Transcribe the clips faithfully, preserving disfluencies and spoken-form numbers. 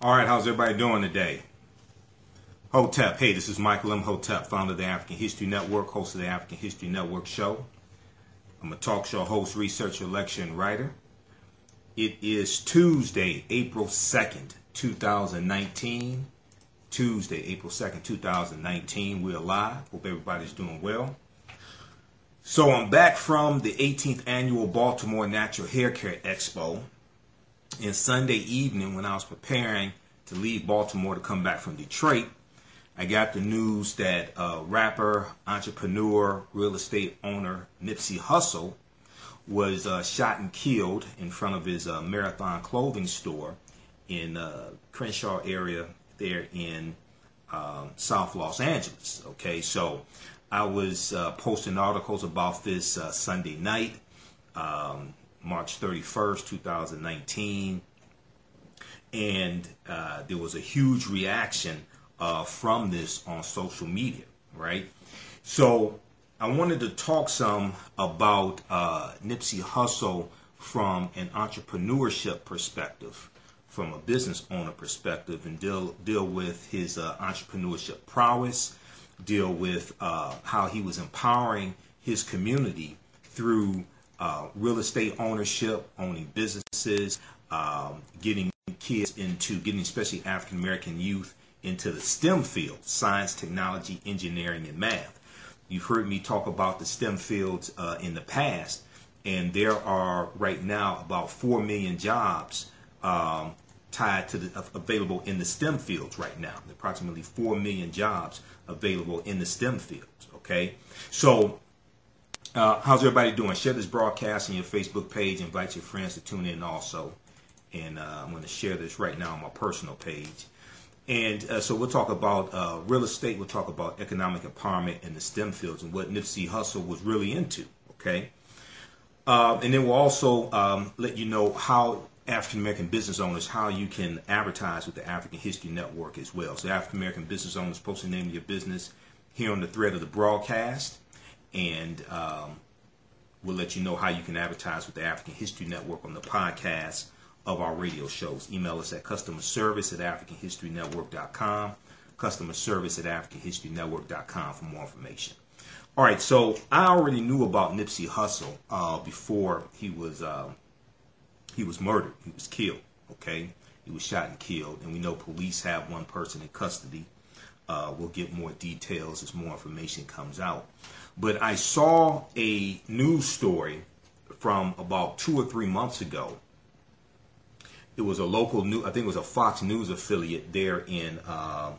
All right, how's everybody doing today? Hotep, hey, this is Michael M. Hotep, founder of the African History Network, host of the African History Network show. I'm a talk show host, researcher, lecturer, and writer. It is Tuesday, April second, two thousand nineteen. Tuesday, April second, two thousand nineteen. We're live. Hope everybody's doing well. So I'm back from the eighteenth Annual Baltimore Natural Hair Care Expo. And Sunday evening, when I was preparing to leave Baltimore to come back from Detroit, I got the news that uh, rapper, entrepreneur, real estate owner Nipsey Hussle was uh, shot and killed in front of his uh, Marathon clothing store in uh, Crenshaw area there in um, South Los Angeles. Okay, so I was uh, posting articles about this uh, Sunday night, um, March thirty-first, two thousand nineteen, and uh, there was a huge reaction Uh, from this on social media, right? So I wanted to talk some about uh, Nipsey Hussle from an entrepreneurship perspective, from a business owner perspective, and deal deal with his uh, entrepreneurship prowess, deal with uh, how he was empowering his community through uh, real estate ownership, owning businesses, um, getting kids into, getting especially African American youth into the STEM field, science, technology, engineering, and math. You've heard me talk about the STEM fields uh, in the past, and there are right now about four million jobs um, tied to the, uh, available in the STEM fields right now. There are approximately four million jobs available in the STEM fields, okay? So uh, how's everybody doing? Share this broadcast on your Facebook page. Invite your friends to tune in also. And uh, I'm going to share this right now on my personal page. And uh, so we'll talk about uh, real estate, we'll talk about economic empowerment in the STEM fields and what Nipsey Hussle was really into, okay? Uh, and then we'll also um, let you know how African-American business owners, how you can advertise with the African History Network as well. So African-American business owners, post the name of your business here on the thread of the broadcast. And um, we'll let you know how you can advertise with the African History Network on the podcast of our radio shows. Email us at customer service at african history network dot com, customer service at african history network dot com for more information. All right, so I already knew about Nipsey Hussle uh, before he was uh, he was murdered. He was killed. Okay, he was shot and killed, and we know police have one person in custody. Uh, we'll get more details as more information comes out. But I saw a news story from about two or three months ago. It was a local news, I think it was a Fox News affiliate there in uh,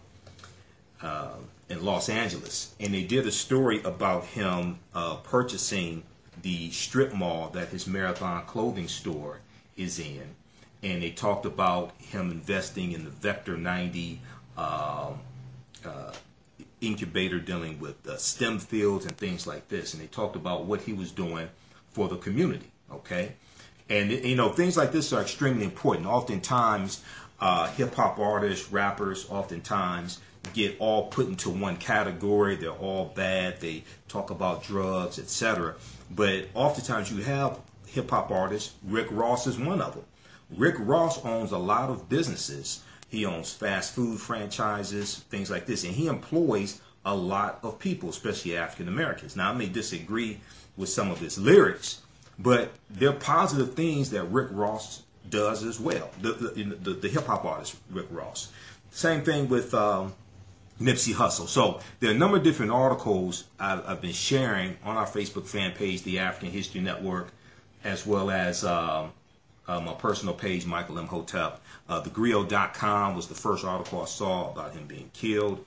uh, in Los Angeles, and they did a story about him uh, purchasing the strip mall that his Marathon clothing store is in, and they talked about him investing in the Vector ninety uh, uh, incubator dealing with uh, STEM fields and things like this, and they talked about what he was doing for the community, okay? And, you know, things like this are extremely important. Oftentimes, uh, hip-hop artists, rappers, oftentimes get all put into one category. They're all bad. They talk about drugs, et cetera. But oftentimes you have hip-hop artists. Rick Ross is one of them. Rick Ross owns a lot of businesses. He owns fast food franchises, things like this. And he employs a lot of people, especially African Americans. Now, I may disagree with some of his lyrics, but there are positive things that Rick Ross does as well, the, the, the, the hip-hop artist Rick Ross. Same thing with um, Nipsey Hussle. So there are a number of different articles I've, I've been sharing on our Facebook fan page, the African History Network, as well as um, uh, my personal page, Michael M. Hotep. Uh, the griot dot com was the first article I saw about him being killed.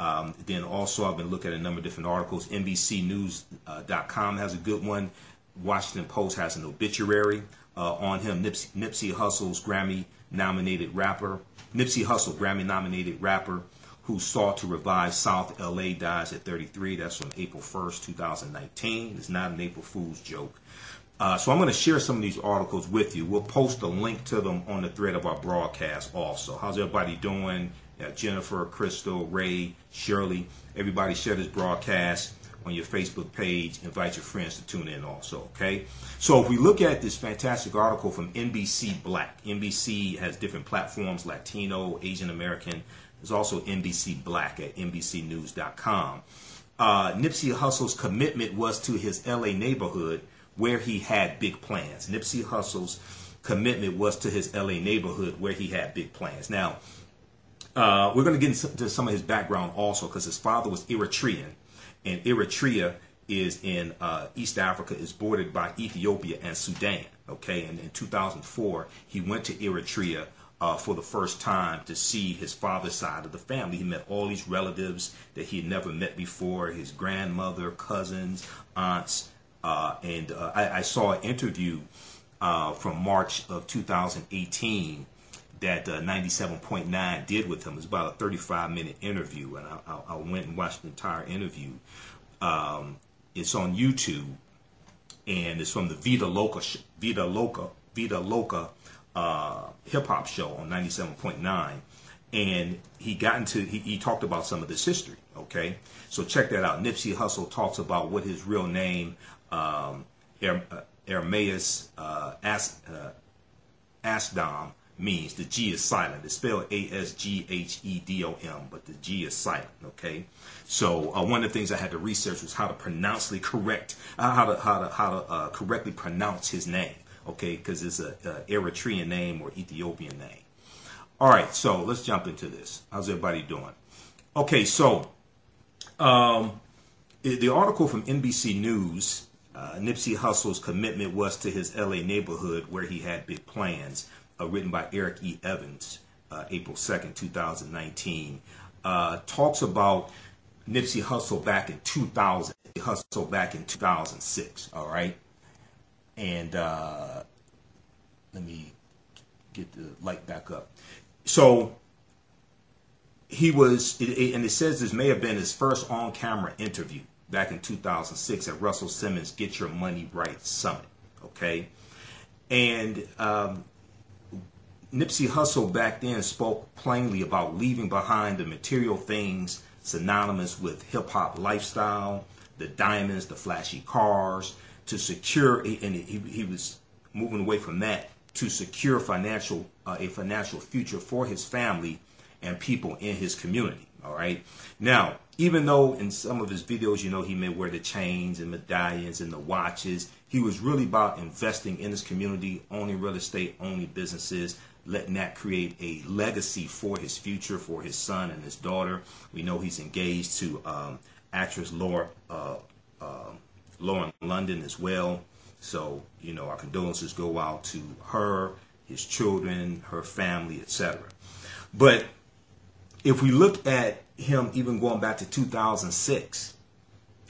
Um, then also I've been looking at a number of different articles. N B C news dot com uh, has a good one. Washington Post has an obituary uh, on him. Nipsey, Nipsey Hussle's Grammy-nominated rapper, Nipsey Hussle, Grammy-nominated rapper who sought to revive South L A dies at thirty-three. That's from April first, two thousand nineteen. It's not an April Fool's joke. Uh, so I'm going to share some of these articles with you. We'll post a link to them on the thread of our broadcast also. How's everybody doing? Yeah, Jennifer, Crystal, Ray, Shirley, everybody share this broadcast. on your Facebook page. Invite your friends to tune in also, okay? So if we look at this fantastic article from N B C Black. N B C has different platforms, Latino, Asian American. There's also N B C Black at N B C news dot com. Uh, Nipsey Hussle's commitment was to his L A neighborhood where he had big plans. Nipsey Hussle's commitment was to his L A neighborhood where he had big plans. Now, uh, we're going to get into some of his background also, because his father was Eritrean, and Eritrea is in uh, East Africa, is bordered by Ethiopia and Sudan. Okay, and in two thousand four, he went to Eritrea Uh, for the first time to see his father's side of the family. He met all these relatives that he had never met before, his grandmother, cousins, aunts, uh, and uh, I, I saw an interview uh, from March of two thousand eighteen that uh, ninety-seven point nine did with him. It was about a thirty-five minute interview, and I, I, I went and watched the entire interview. Um, it's on YouTube, and it's from the Vida Loca, Vida Loca, Vida Loca Uh, hip-hop show on ninety-seven point nine, and he got into he, he talked about some of this history. Okay, so check that out. Nipsey Hussle talks about what his real name, um, er, uh, Ermias uh, As, uh, Asghedom, means. The G is silent. It's spelled A S G H E D O M, but the G is silent. Okay, so uh, one of the things I had to research was how to pronouncely correct uh, how to how to how to uh, correctly pronounce his name. Okay, because it's an Eritrean name or Ethiopian name. All right, so let's jump into this. How's everybody doing? Okay, so um, the article from N B C News, uh, Nipsey Hussle's commitment was to his L A neighborhood where he had big plans, uh, written by Eric E. Evans, uh, April second, two thousand nineteen, uh, talks about Nipsey Hussle back in two thousand, Hussle back in two thousand six, all right? And uh, let me get the light back up. So he was, it, it, and it says this may have been his first on-camera interview back in two thousand six at Russell Simmons' Get Your Money Right Summit, okay? And um, Nipsey Hussle back then spoke plainly about leaving behind the material things synonymous with hip-hop lifestyle, the diamonds, the flashy cars, to secure, and he, he was moving away from that to secure financial uh, a financial future for his family and people in his community. All right. Now, even though in some of his videos, you know, he may wear the chains and medallions and the watches, he was really about investing in his community, owning real estate, owning businesses, letting that create a legacy for his future, for his son and his daughter. We know he's engaged to um, actress Laura. Uh, uh, Lauren London as well. So, you know, our condolences go out to her, his children, her family, et cetera. But if we look at him even going back to two thousand six,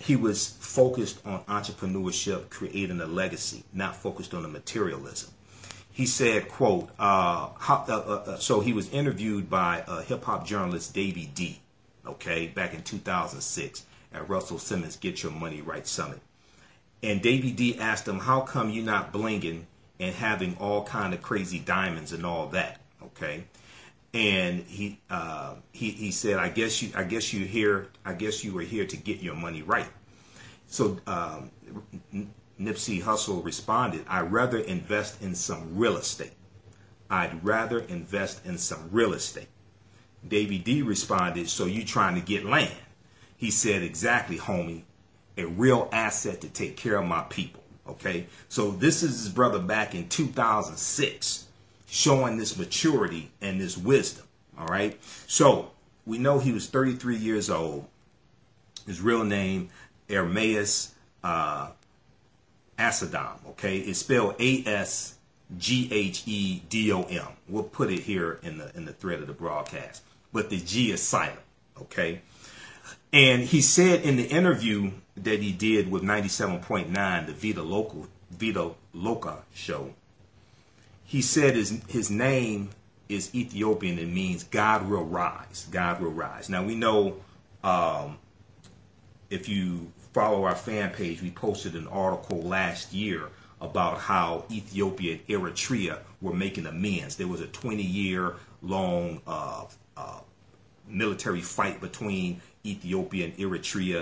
he was focused on entrepreneurship, creating a legacy, not focused on the materialism. He said, quote, uh, how, uh, uh, so he was interviewed by uh, hip-hop journalist Davey D, okay, back in two thousand six at Russell Simmons' Get Your Money Right Summit. And Davey D asked him, how come you're not blinging and having all kind of crazy diamonds and all that? Okay. And he uh, he he said, I guess you I guess you here I guess you were here to get your money right. So um, Nipsey Hussle responded, I'd rather invest in some real estate. I'd rather invest in some real estate. Davey D responded, so you trying to get land? He said, exactly, homie. A real asset to take care of my people, okay? So this is his brother back in two thousand six showing this maturity and this wisdom, all right? So we know he was thirty-three years old. His real name, Ermias uh, Asghedom, okay? It's spelled A S G H E D O M. We'll put it here in the, in the thread of the broadcast. But the G is silent, okay? And he said in the interview that he did with ninety-seven point nine, the Vida Local Vida Loca show, he said his, his name is Ethiopian and means God will rise. God will rise. Now we know um, if you follow our fan page, we posted an article last year about how Ethiopia and Eritrea were making amends. There was a twenty year long uh, uh, military fight between Ethiopia and Eritrea.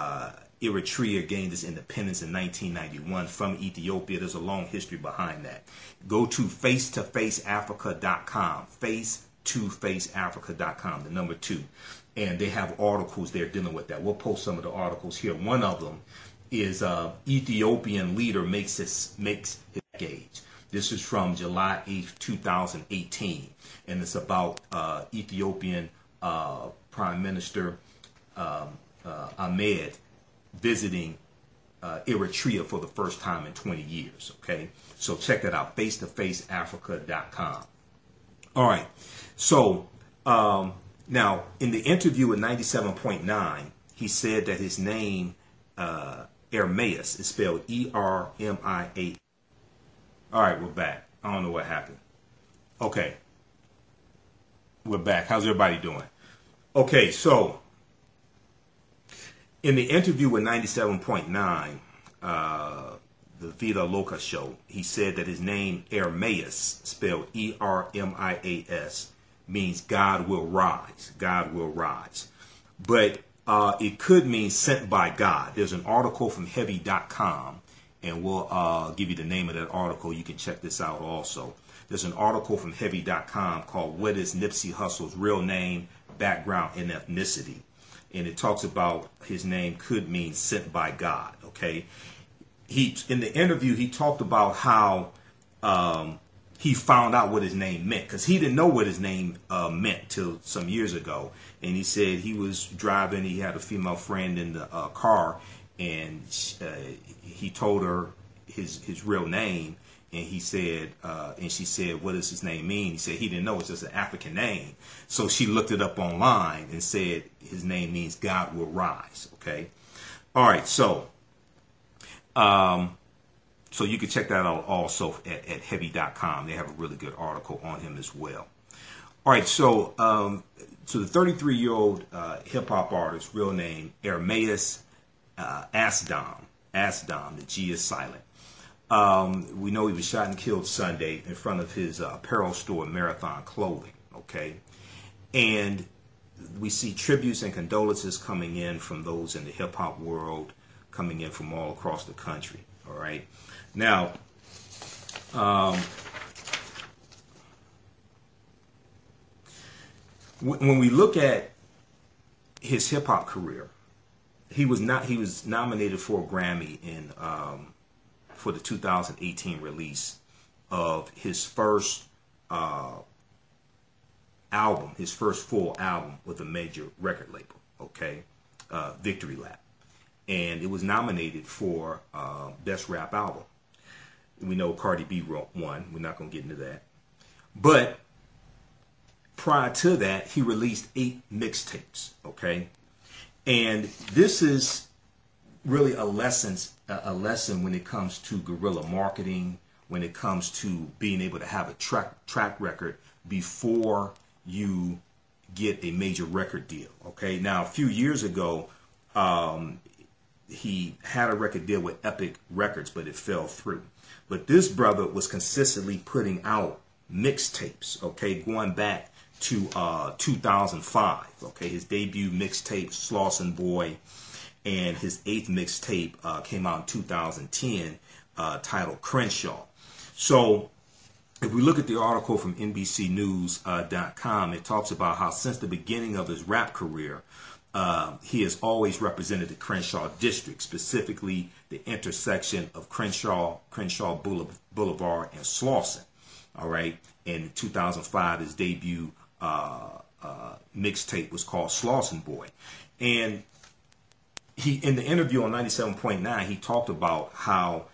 Uh, Eritrea gained its independence in nineteen ninety-one from Ethiopia. There's a long history behind that. Go to face to face africa dot com, face to face africa dot com, the number two. And they have articles there dealing with that. We'll post some of the articles here. One of them is uh, Ethiopian leader makes his, makes his age. This is from July eighth, two thousand eighteen. And it's about uh, Ethiopian uh, Prime Minister um, uh, Ahmed visiting uh, Eritrea for the first time in twenty years, okay? So check that out, face to face africa dot com. All right, so um, now in the interview at ninety-seven point nine, he said that his name, uh, Ermias, is spelled E R M I A. All right, we're back. I don't know what happened. Okay, we're back. How's everybody doing? Okay, so in the interview with ninety-seven point nine, uh, the Vida Loca show, he said that his name, Ermias, spelled E R M I A S, means God will rise. God will rise. But uh, it could mean sent by God. There's an article from heavy dot com, and we'll uh, give you the name of that article. You can check this out also. There's an article from heavy dot com called What is Nipsey Hussle's Real Name, Background, and Ethnicity? And it talks about his name could mean sent by God, okay? He, in the interview, he talked about how um, he found out what his name meant, because he didn't know what his name uh, meant till some years ago. And he said he was driving, he had a female friend in the uh, car, and uh, he told her his, his real name, and he said, uh, and she said, what does his name mean? He said he didn't know, it's just an African name. So she looked it up online and said his name means God will rise, okay? All right, so um, so you can check that out also at, at heavy dot com. They have a really good article on him as well. All right, so, um, so the thirty-three-year-old uh, hip-hop artist, real name, Ermias uh, Asghedom. Asghedom, the G is silent. Um, we know he was shot and killed Sunday in front of his uh, apparel store, Marathon Clothing, okay? And we see tributes and condolences coming in from those in the hip-hop world, coming in from all across the country, all right? Now, um, when we look at his hip-hop career, he was not, he was nominated for a Grammy in... Um, for the two thousand eighteen release of his first uh, album, his first full album with a major record label, okay, uh, Victory Lap. And it was nominated for uh, Best Rap Album. We know Cardi B won. We're not going to get into that. But prior to that, he released eight mixtapes, okay? And this is really a lesson, a lesson when it comes to guerrilla marketing, when it comes to being able to have a track track record before you get a major record deal. Okay, now a few years ago, um, he had a record deal with Epic Records, but it fell through. But this brother was consistently putting out mixtapes. Okay, going back to uh, two thousand five. Okay, his debut mixtape, Slauson Boy. And his eighth mixtape uh, came out in two thousand ten, uh, titled Crenshaw. So if we look at the article from N B C news dot com, uh, it talks about how since the beginning of his rap career, uh, he has always represented the Crenshaw district, specifically the intersection of Crenshaw, Crenshaw Boulevard, and Slauson. All right. And in two thousand five, his debut uh, uh, mixtape was called Slauson Boy. And he, in the interview on ninety-seven point nine, he talked about how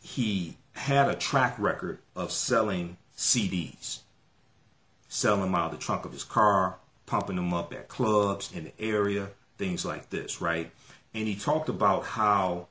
he had a track record of selling C Ds, selling them out of the trunk of his car, pumping them up at clubs in the area, things like this, right? And he talked about how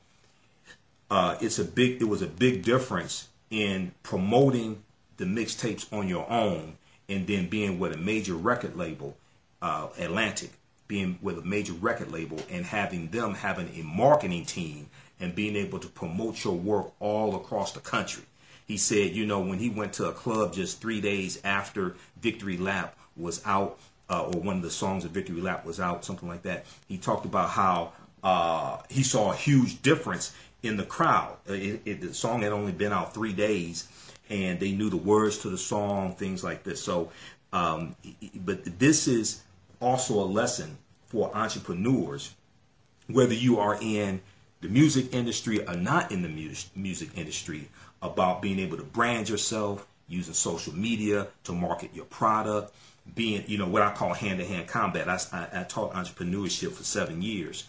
uh, it's a big, it was a big difference in promoting the mixtapes on your own and then being with a major record label, uh, Atlantic. Being with a major record label and having them having a marketing team and being able to promote your work all across the country. He said, you know, when he went to a club just three days after Victory Lap was out, uh, or one of the songs of Victory Lap was out, something like that, he talked about how uh, he saw a huge difference in the crowd. It, it, the song had only been out three days, and they knew the words to the song, things like this. So, um, but this is also a lesson for entrepreneurs, whether you are in the music industry or not in the mu music industry, about being able to brand yourself, using social media to market your product, being, you know, what I call hand-to-hand combat. I, I, I taught entrepreneurship for seven years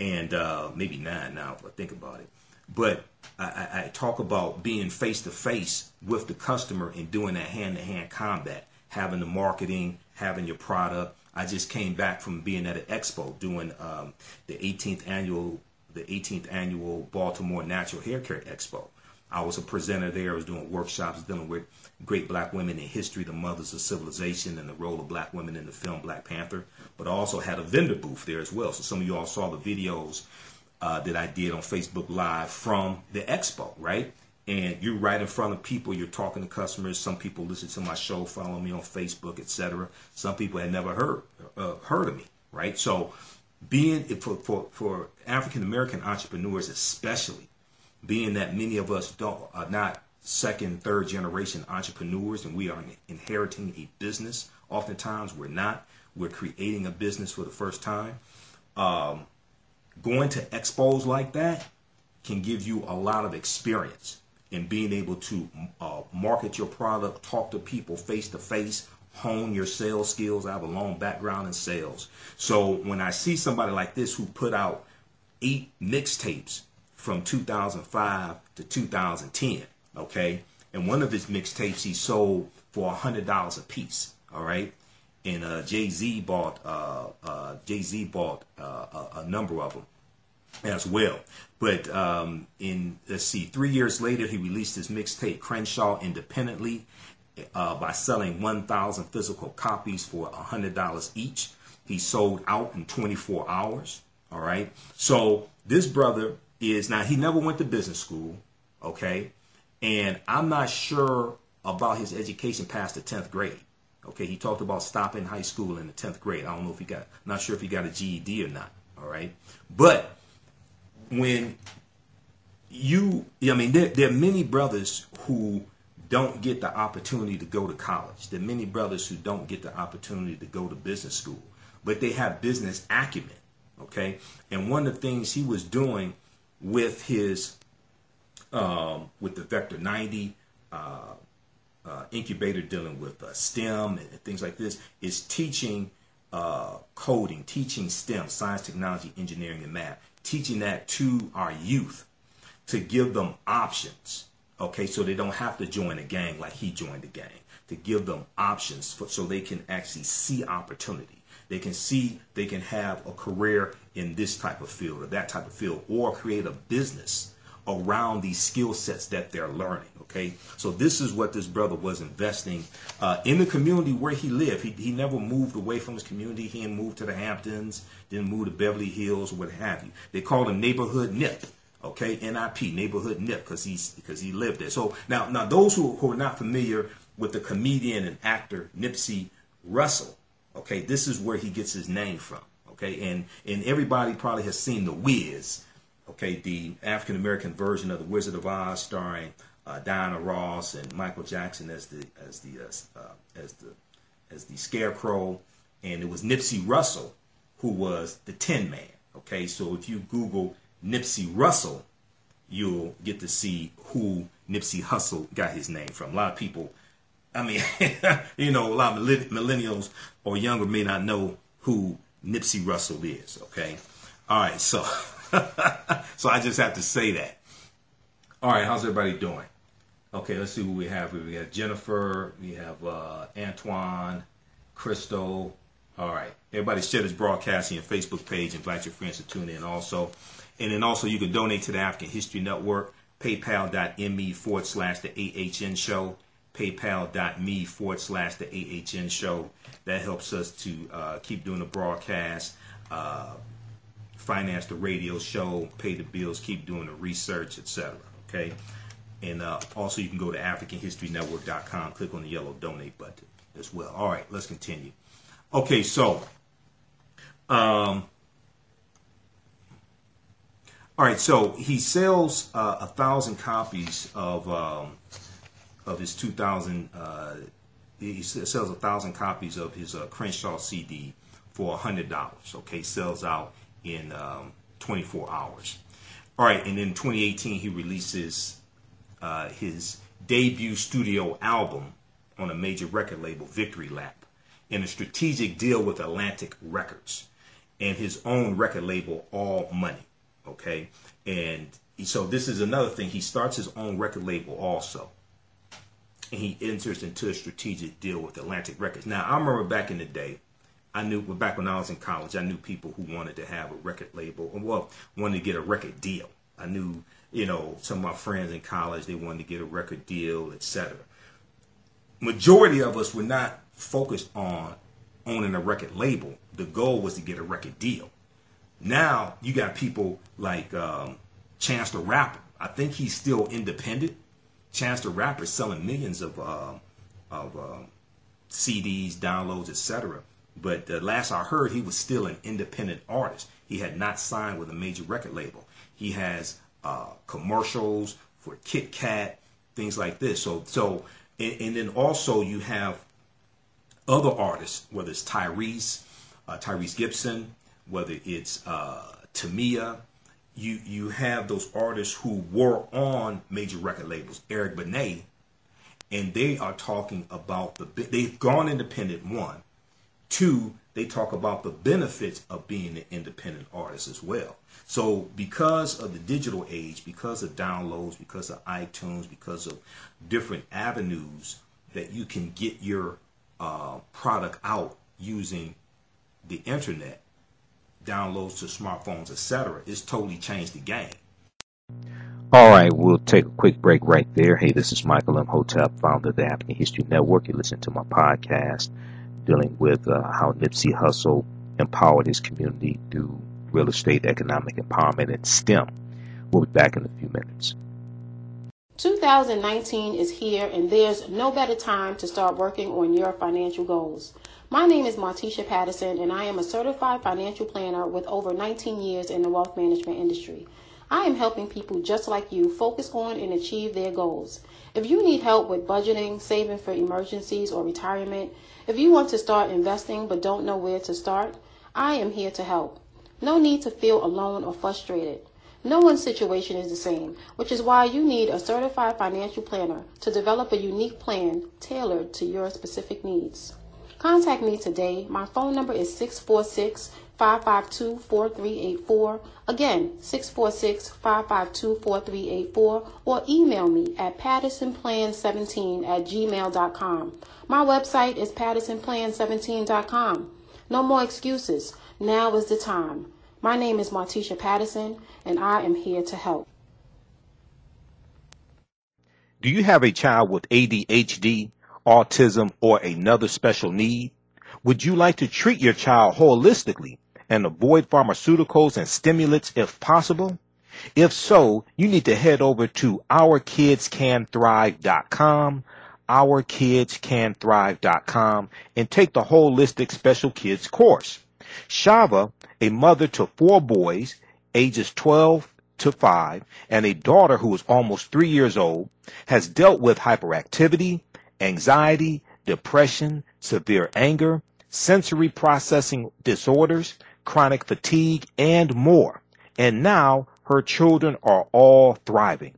and uh, maybe nine now if I think about it. But I, I talk about being face-to-face with the customer and doing that hand-to-hand combat, having the marketing, having your product. I just came back from being at an expo doing um, the eighteenth annual, the eighteenth annual Baltimore Natural Hair Care Expo. I was a presenter there. I was doing workshops dealing with great black women in history, the mothers of civilization, and the role of black women in the film Black Panther. But I also had a vendor booth there as well. So some of you all saw the videos uh, that I did on Facebook Live from the expo, right? And you're right in front of people. You're talking to customers. Some people listen to my show, follow me on Facebook, et cetera. Some people had never heard uh, heard of me, right? So being for for, for African American entrepreneurs especially, being that many of us don't, are not second, third generation entrepreneurs, and we are inheriting a business. Oftentimes we're not. We're creating a business for the first time. Um, going to expos like that can give you a lot of experience in being able to uh, market your product, talk to people face to face, hone your sales skills. I have a long background in sales. So when I see somebody like this who put out eight mixtapes from two thousand five to two thousand ten, okay, and one of his mixtapes he sold for a hundred dollars a piece, all right, and uh, Jay-Z bought uh, uh, Jay-Z bought uh, a, a number of them as well. But um, in let's see, three years later he released his mixtape Crenshaw independently uh, by selling one thousand physical copies for a hundred dollars each. He sold out in twenty-four hours, all right. So this brother is now, he never went to business school, okay, and I'm not sure about his education past the tenth grade. Okay, he talked about stopping high school in the tenth grade. I don't know if he got, not sure if he got a G E D or not. All right, but when you, I mean, there, there are many brothers who don't get the opportunity to go to college. There are many brothers who don't get the opportunity to go to business school, but they have business acumen. Okay, and one of the things he was doing with his, um, with the Vector ninety uh, uh, incubator dealing with uh, STEM and things like this, is teaching uh, coding, teaching STEM, science, technology, engineering, and math, teaching that to our youth to give them options, okay, so they don't have to join a gang like he joined a gang, to give them options for, so they can actually see opportunity. They can see they can have a career in this type of field or that type of field, or create a business around these skill sets that they're learning. Okay, so this is what this brother was investing uh, in the community where he lived. He, he never moved away from his community. He didn't move to the Hamptons, didn't move to Beverly Hills, what have you. They called him Neighborhood Nip. Okay, N I P, Neighborhood Nip, because he's because he lived there. So now now those who, who are not familiar with the comedian and actor Nipsey Hussle. Okay, this is where he gets his name from. Okay, and and everybody probably has seen The Wiz. Okay, the African American version of The Wizard of Oz, starring uh, Diana Ross and Michael Jackson as the as the uh, as the as the Scarecrow, and it was Nipsey Hussle who was the Tin Man. Okay, so if you Google Nipsey Hussle, you'll get to see who Nipsey Hussle got his name from. A lot of people. I mean, you know, a lot of millennials or younger may not know who Nipsey Hussle is, okay? All right, so so I just have to say that. All right, how's everybody doing? Okay, let's see who we have. We got Jennifer, we have uh, Antoine, Crystal. All right, everybody share this broadcast on your Facebook page. Invite your friends to tune in also. And then also you can donate to the African History Network, paypal.me forward slash the AHN show. paypal.me forward slash the AHN show. That helps us to uh, keep doing the broadcast, uh, finance the radio show, pay the bills, keep doing the research, et cetera. Okay, and uh, also you can go to African History Network dot com, click on the yellow donate button as well. All right, let's continue. Okay, so um, All right, so he sells uh, a thousand copies of um, of his two thousand. Uh, he sells a thousand copies of his uh, Crenshaw C D for a hundred dollars. Okay, sells out in um, twenty-four hours. All right, and in twenty eighteen he releases uh, his debut studio album on a major record label, Victory Lap, in a strategic deal with Atlantic Records and his own record label, All Money. Okay, and so this is another thing. He starts his own record label also, and he enters into a strategic deal with Atlantic Records. Now, I remember back in the day, I knew back when I was in college, I knew people who wanted to have a record label, or well, wanted to get a record deal. I knew, you know, some of my friends in college, they wanted to get a record deal, et cetera. Majority of us were not focused on owning a record label. The goal was to get a record deal. Now you got people like um, Chance the Rapper. I think he's still independent. Chance the Rapper is selling millions of uh, of uh, C Ds, downloads, et cetera. But uh, last I heard, he was still an independent artist. He had not signed with a major record label. He has uh, commercials for Kit Kat, things like this. So so. And, and then also you have other artists, whether it's Tyrese, uh, Tyrese Gibson, whether it's uh, Tamia. You you have those artists who were on major record labels, Eric Benet, and they are talking about the they've gone independent. One, two, they talk about the benefits of being an independent artist as well. So because of the digital age, because of downloads, because of iTunes, because of different avenues that you can get your uh, product out using the internet, downloads to smartphones, et cetera, it's totally changed the game. All right, we'll take a quick break right there. Hey, this is Michael M. Hotep, founder of the African History Network. You listen to my podcast dealing with uh, how Nipsey Hussle empowered his community through real estate, economic empowerment, and STEM. We'll be back in a few minutes. two thousand nineteen is here, and there's no better time to start working on your financial goals. My name is Marqueece Patterson, and I am a certified financial planner with over nineteen years in the wealth management industry. I am helping people just like you focus on and achieve their goals. If you need help with budgeting, saving for emergencies or retirement, if you want to start investing but don't know where to start, I am here to help. No need to feel alone or frustrated. No one's situation is the same, which is why you need a certified financial planner to develop a unique plan tailored to your specific needs. Contact me today. My phone number is six four six, five five two, four three eight four. Again, six four six, five five two, four three eight four, or email me at patterson plan seventeen at gmail dot com. My website is patterson plan seventeen dot com. No more excuses. Now is the time. My name is Marqueece Patterson, and I am here to help. Do you have a child with A D H D, autism, or another special need? Would you like to treat your child holistically and avoid pharmaceuticals and stimulants if possible? If so, you need to head over to our kids can thrive dot com, our kids can thrive dot com, and take the Holistic Special Kids course. Shava, a mother to four boys, ages twelve to five, and a daughter who is almost three years old, has dealt with hyperactivity, anxiety, depression, severe anger, sensory processing disorders, chronic fatigue, and more. And now her children are all thriving.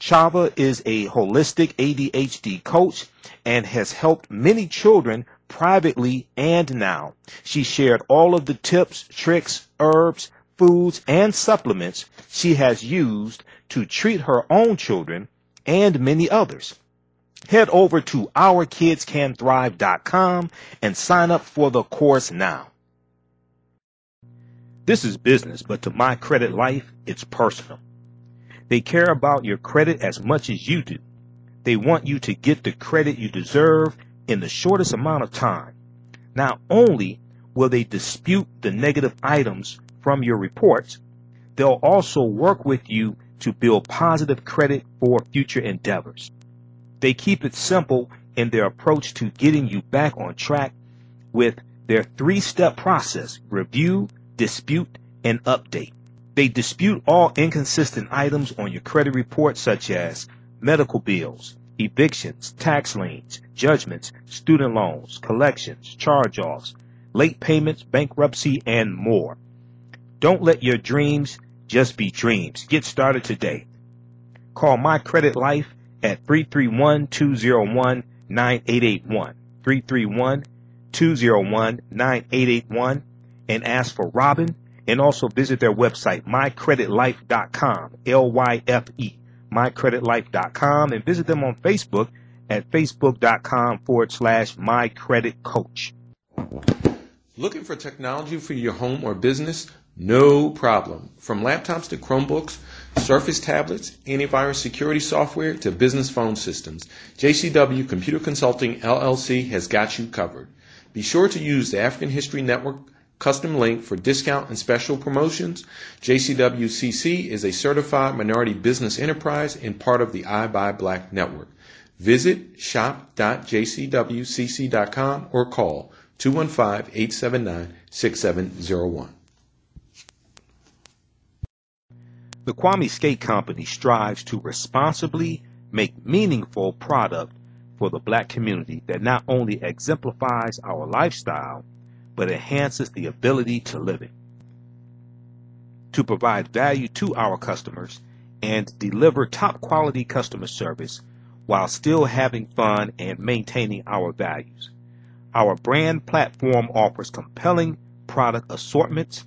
Chava is a holistic A D H D coach and has helped many children privately, and now she shared all of the tips, tricks, herbs, foods, and supplements she has used to treat her own children and many others. Head over to our kids can thrive dot com and sign up for the course now. This is business, but to My Credit Life, it's personal. They care about your credit as much as you do. They want you to get the credit you deserve in the shortest amount of time. Not only will they dispute the negative items from your reports, they'll also work with you to build positive credit for future endeavors. They keep it simple in their approach to getting you back on track with their three-step process: review, dispute, and update. They dispute all inconsistent items on your credit report, such as medical bills, evictions, tax liens, judgments, student loans, collections, charge-offs, late payments, bankruptcy, and more. Don't let your dreams just be dreams. Get started today. Call My Credit Life at three three one, two zero one, nine eight eight one, three three one, two zero one, nine eight eight one, and ask for Robin, and also visit their website, my credit life dot com, L Y F E, my credit life dot com, and visit them on Facebook at facebook dot com forward slash my credit coach. Looking for technology for your home or business? No problem. From laptops to Chromebooks, Surface tablets, antivirus security software to business phone systems, J C W Computer Consulting L L C has got you covered. Be sure to use the African History Network custom link for discount and special promotions. J C W C C is a certified minority business enterprise and part of the I Buy Black Network. Visit shop dot j c w c c dot com or call two one five, eight seven nine, six seven zero one. The Kwame Skate Company strives to responsibly make meaningful product for the black community that not only exemplifies our lifestyle, but enhances the ability to live it. To provide value to our customers and deliver top quality customer service while still having fun and maintaining our values. Our brand platform offers compelling product assortments,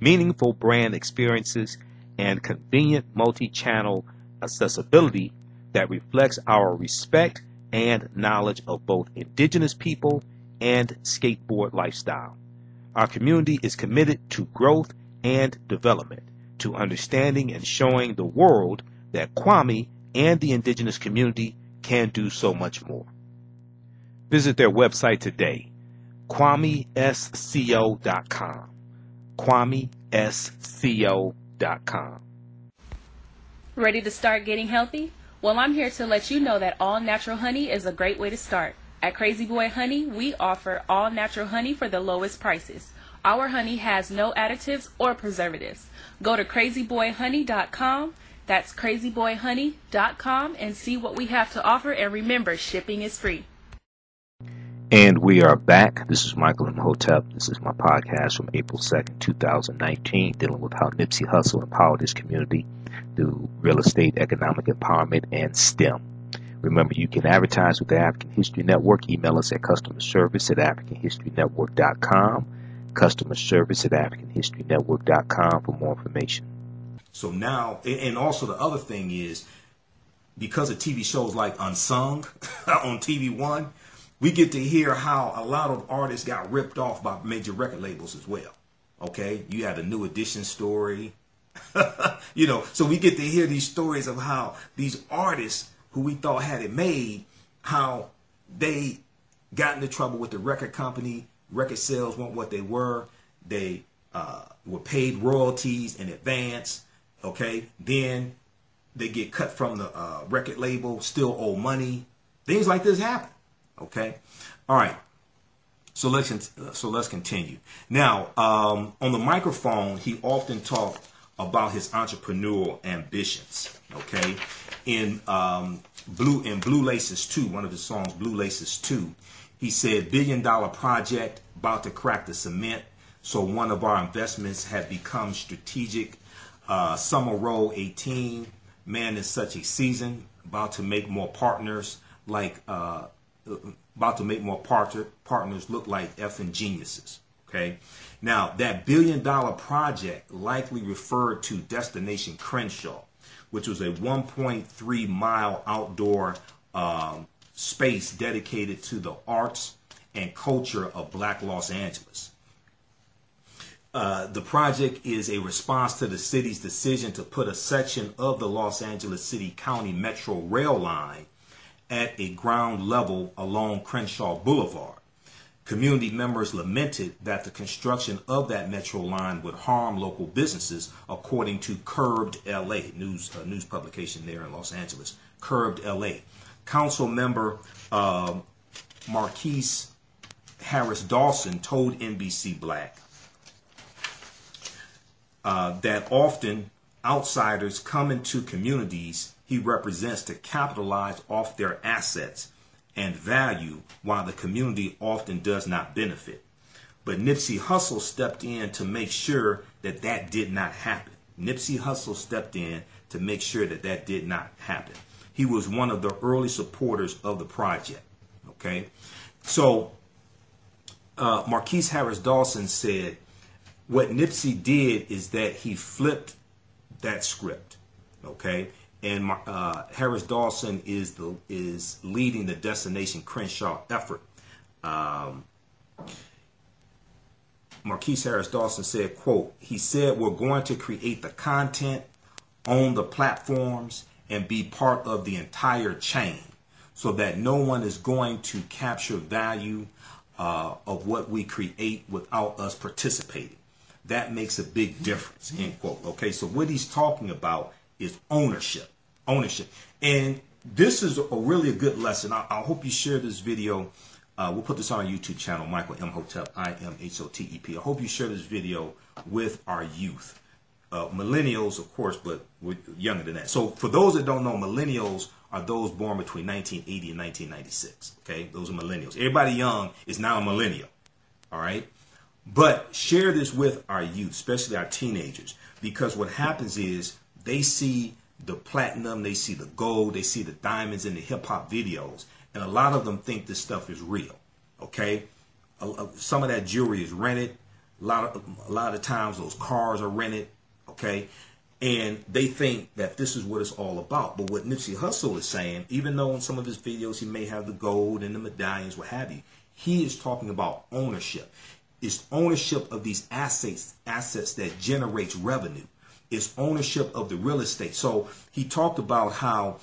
meaningful brand experiences, and convenient multi-channel accessibility that reflects our respect and knowledge of both indigenous people and skateboard lifestyle. Our community is committed to growth and development, to understanding and showing the world that Kwame and the indigenous community can do so much more. Visit their website today, kwame s c o dot com, kwame s c o dot com. Ready to start getting healthy? Well, I'm here to let you know that all natural honey is a great way to start. At Crazy Boy Honey, we offer all natural honey for the lowest prices. Our honey has no additives or preservatives. Go to crazy boy honey dot com, that's crazy boy honey dot com, and see what we have to offer, and remember, shipping is free. And we are back. This is Michael M. Hotep. This is my podcast from April second, two thousand nineteen, dealing with how Nipsey Hussle empowered his community through real estate, economic empowerment, and STEM. Remember, you can advertise with the African History Network. Email us at customer service at african history network dot com, customer service at african history network dot com for more information. So now, and also the other thing is, because of T V shows like Unsung on T V One, we get to hear how a lot of artists got ripped off by major record labels as well. Okay, you had a New Edition story. You know, so we get to hear these stories of how these artists who we thought had it made, how they got into trouble with the record company, record sales weren't what they were, they uh, were paid royalties in advance, okay, then they get cut from the uh, record label, still owe money, things like this happen. Okay. All right. So let's, so let's continue. Now, um, on the microphone, he often talked about his entrepreneurial ambitions. Okay. In, um, Blue, in Blue Laces two, one of his songs, Blue Laces two, he said, billion dollar project about to crack the cement. So one of our investments had become strategic. Uh, Summer Roll eighteen, man is such a season, about to make more partners like, uh, about to make more partner, partners look like effing geniuses. Okay. Now that billion dollar project likely referred to Destination Crenshaw, which was a one point three mile outdoor um, space dedicated to the arts and culture of Black Los Angeles. Uh, the project is a response to the city's decision to put a section of the Los Angeles City County Metro rail line at a ground level along Crenshaw Boulevard. Community members lamented that the construction of that metro line would harm local businesses, according to Curbed L A, news uh, news publication there in Los Angeles. Curbed L A. Council member uh, Marqueece Harris-Dawson told N B C Black, uh, that often outsiders come into communities he represents to capitalize off their assets and value, while the community often does not benefit. But Nipsey Hussle stepped in to make sure that that did not happen. Nipsey Hussle stepped in to make sure that that did not happen. He was one of the early supporters of the project. Okay, so uh, Marqueece Harris-Dawson said, what Nipsey did is that he flipped that script. Okay, and uh, Harris-Dawson is the is leading the Destination Crenshaw effort. Um, Marqueece Harris-Dawson said, quote, he said, we're going to create the content, own the platforms, and be part of the entire chain so that no one is going to capture value uh, of what we create without us participating. That makes a big difference, end quote. Okay, so what he's talking about is ownership, ownership. And this is a really a good lesson. I, I hope you share this video. Uh, we'll put this on our YouTube channel, Michael M. Hotep, I M H O T E P. I hope you share this video with our youth. Uh, millennials, of course, but we're younger than that. So for those that don't know, millennials are those born between nineteen eighty and nineteen ninety-six. Okay, those are millennials. Everybody young is now a millennial. All right. But share this with our youth, especially our teenagers, because what happens is they see the platinum, they see the gold, they see the diamonds in the hip hop videos. And a lot of them think this stuff is real, okay? Some of that jewelry is rented. A lot of a lot of times those cars are rented, okay? And they think that this is what it's all about. But what Nipsey Hussle is saying, even though in some of his videos he may have the gold and the medallions, what have you, he is talking about ownership. It's ownership of these assets, assets that generates revenue. It's ownership of the real estate. So he talked about how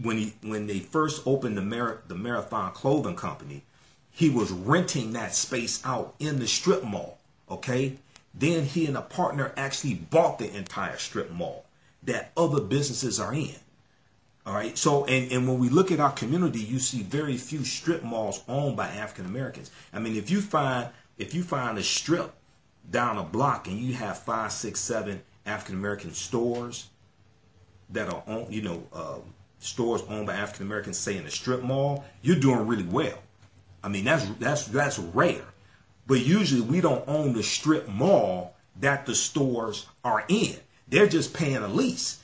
When, he, when they first opened the, Mar the Marathon Clothing Company, he was renting that space out in the strip mall, okay? Then he and a partner actually bought the entire strip mall that other businesses are in, all right? So, and, and when we look at our community, you see very few strip malls owned by African Americans. I mean, if you find, if you find a strip down a block and you have five, six, seven African American stores that are on, you know, uh, stores owned by African Americans, say in a strip mall, you're doing really well. I mean, that's that's that's rare. But usually we don't own the strip mall that the stores are in. They're just paying a lease.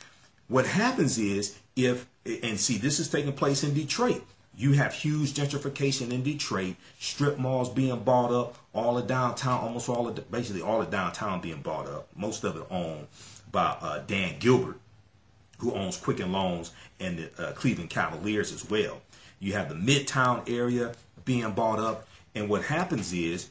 What happens is, if, and see, this is taking place in Detroit. You have huge gentrification in Detroit, strip malls being bought up, all of downtown, almost all of, basically all of downtown being bought up, most of it owned by uh, Dan Gilbert, who owns Quicken Loans and the uh, Cleveland Cavaliers as well. You have the Midtown area being bought up. And what happens is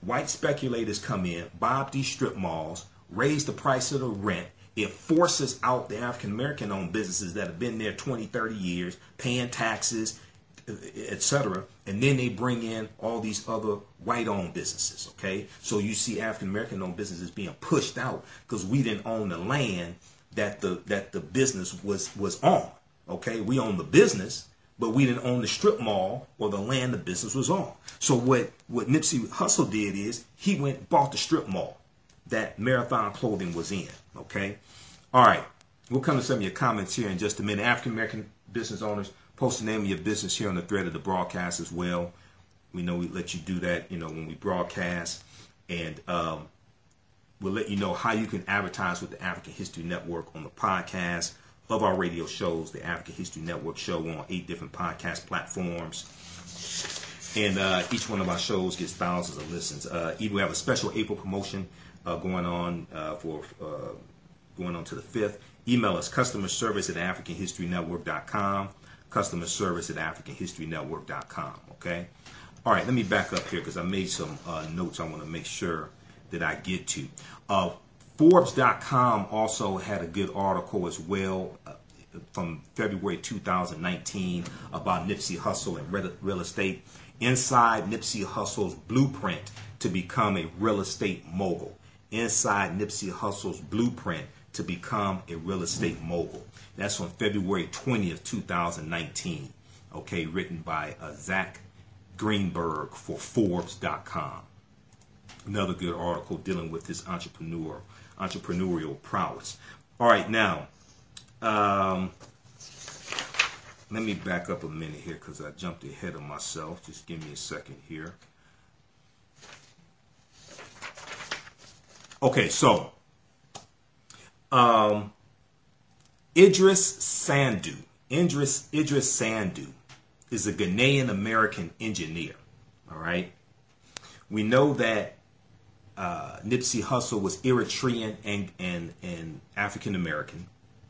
white speculators come in, buy up these strip malls, raise the price of the rent. It forces out the African-American owned businesses that have been there twenty, thirty years, paying taxes, et cetera. And then they bring in all these other white owned businesses. Okay, so you see African-American owned businesses being pushed out because we didn't own the land that the that the business was was on. Okay, we own the business, but we didn't own the strip mall or the land the business was on. So what what Nipsey Hussle did is he went and bought the strip mall that Marathon Clothing was in. Okay, all right, we'll come to some of your comments here in just a minute. African American business owners, post the name of your business here on the thread of the broadcast as well. We know we let you do that, you know, when we broadcast, and um, we'll let you know how you can advertise with the African History Network on the podcast of our radio shows, the African History Network show on eight different podcast platforms. And uh, each one of our shows gets thousands of listens. Uh, we have a special April promotion uh, going on uh, for uh, going on to the fifth. Email us customer service at african history network dot com, customer service at african history network dot com. Okay. All right. Let me back up here because I made some uh, notes. I want to make sure that I get to. Uh, Forbes dot com also had a good article as well uh, from February two thousand nineteen about Nipsey Hussle and real estate. Inside Nipsey Hussle's blueprint to become a real estate mogul. Inside Nipsey Hussle's blueprint to become a real estate mogul. That's on February twentieth two thousand nineteen. Okay, written by uh, Zach Greenberg for Forbes dot com. another good article dealing with this entrepreneur, entrepreneurial prowess. All right, now, um, let me back up a minute here because I jumped ahead of myself. Just give me a second here. Okay, so, um, Idris Sandu, Idris, Idris Sandu is a Ghanaian-American engineer, all right? We know that uh, Nipsey Hussle was Eritrean and, and, and African-American,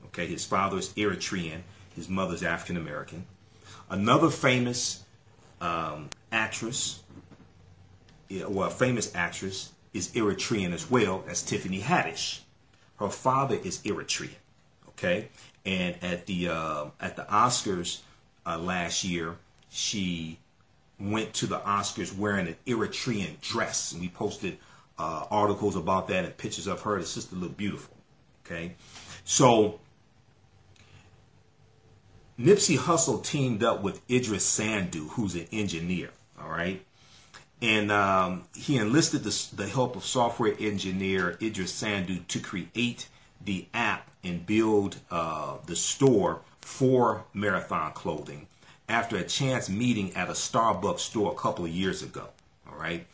okay? His father is Eritrean, his mother is African-American. Another famous um, actress, well, famous actress, is Eritrean as well as Tiffany Haddish. Her father is Eritrean, okay? And at the uh, at the Oscars uh, last year, she went to the Oscars wearing an Eritrean dress. And we posted uh, articles about that and pictures of her. The sister looked beautiful, okay? So Nipsey Hussle teamed up with Idris Sandu, who's an engineer, all right? And um, he enlisted the, the help of software engineer Idris Sandu to create the app and build uh, the store for Marathon clothing after a chance meeting at a Starbucks store a couple of years ago. All right.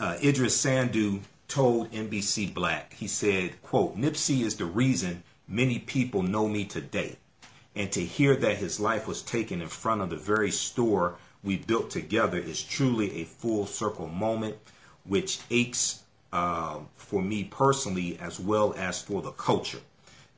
Uh, Idris Sandu told N B C Black, he said, quote, "Nipsey is the reason many people know me today. And to hear that his life was taken in front of the very store we built together is truly a full circle moment, which aches uh, for me personally as well as for the culture.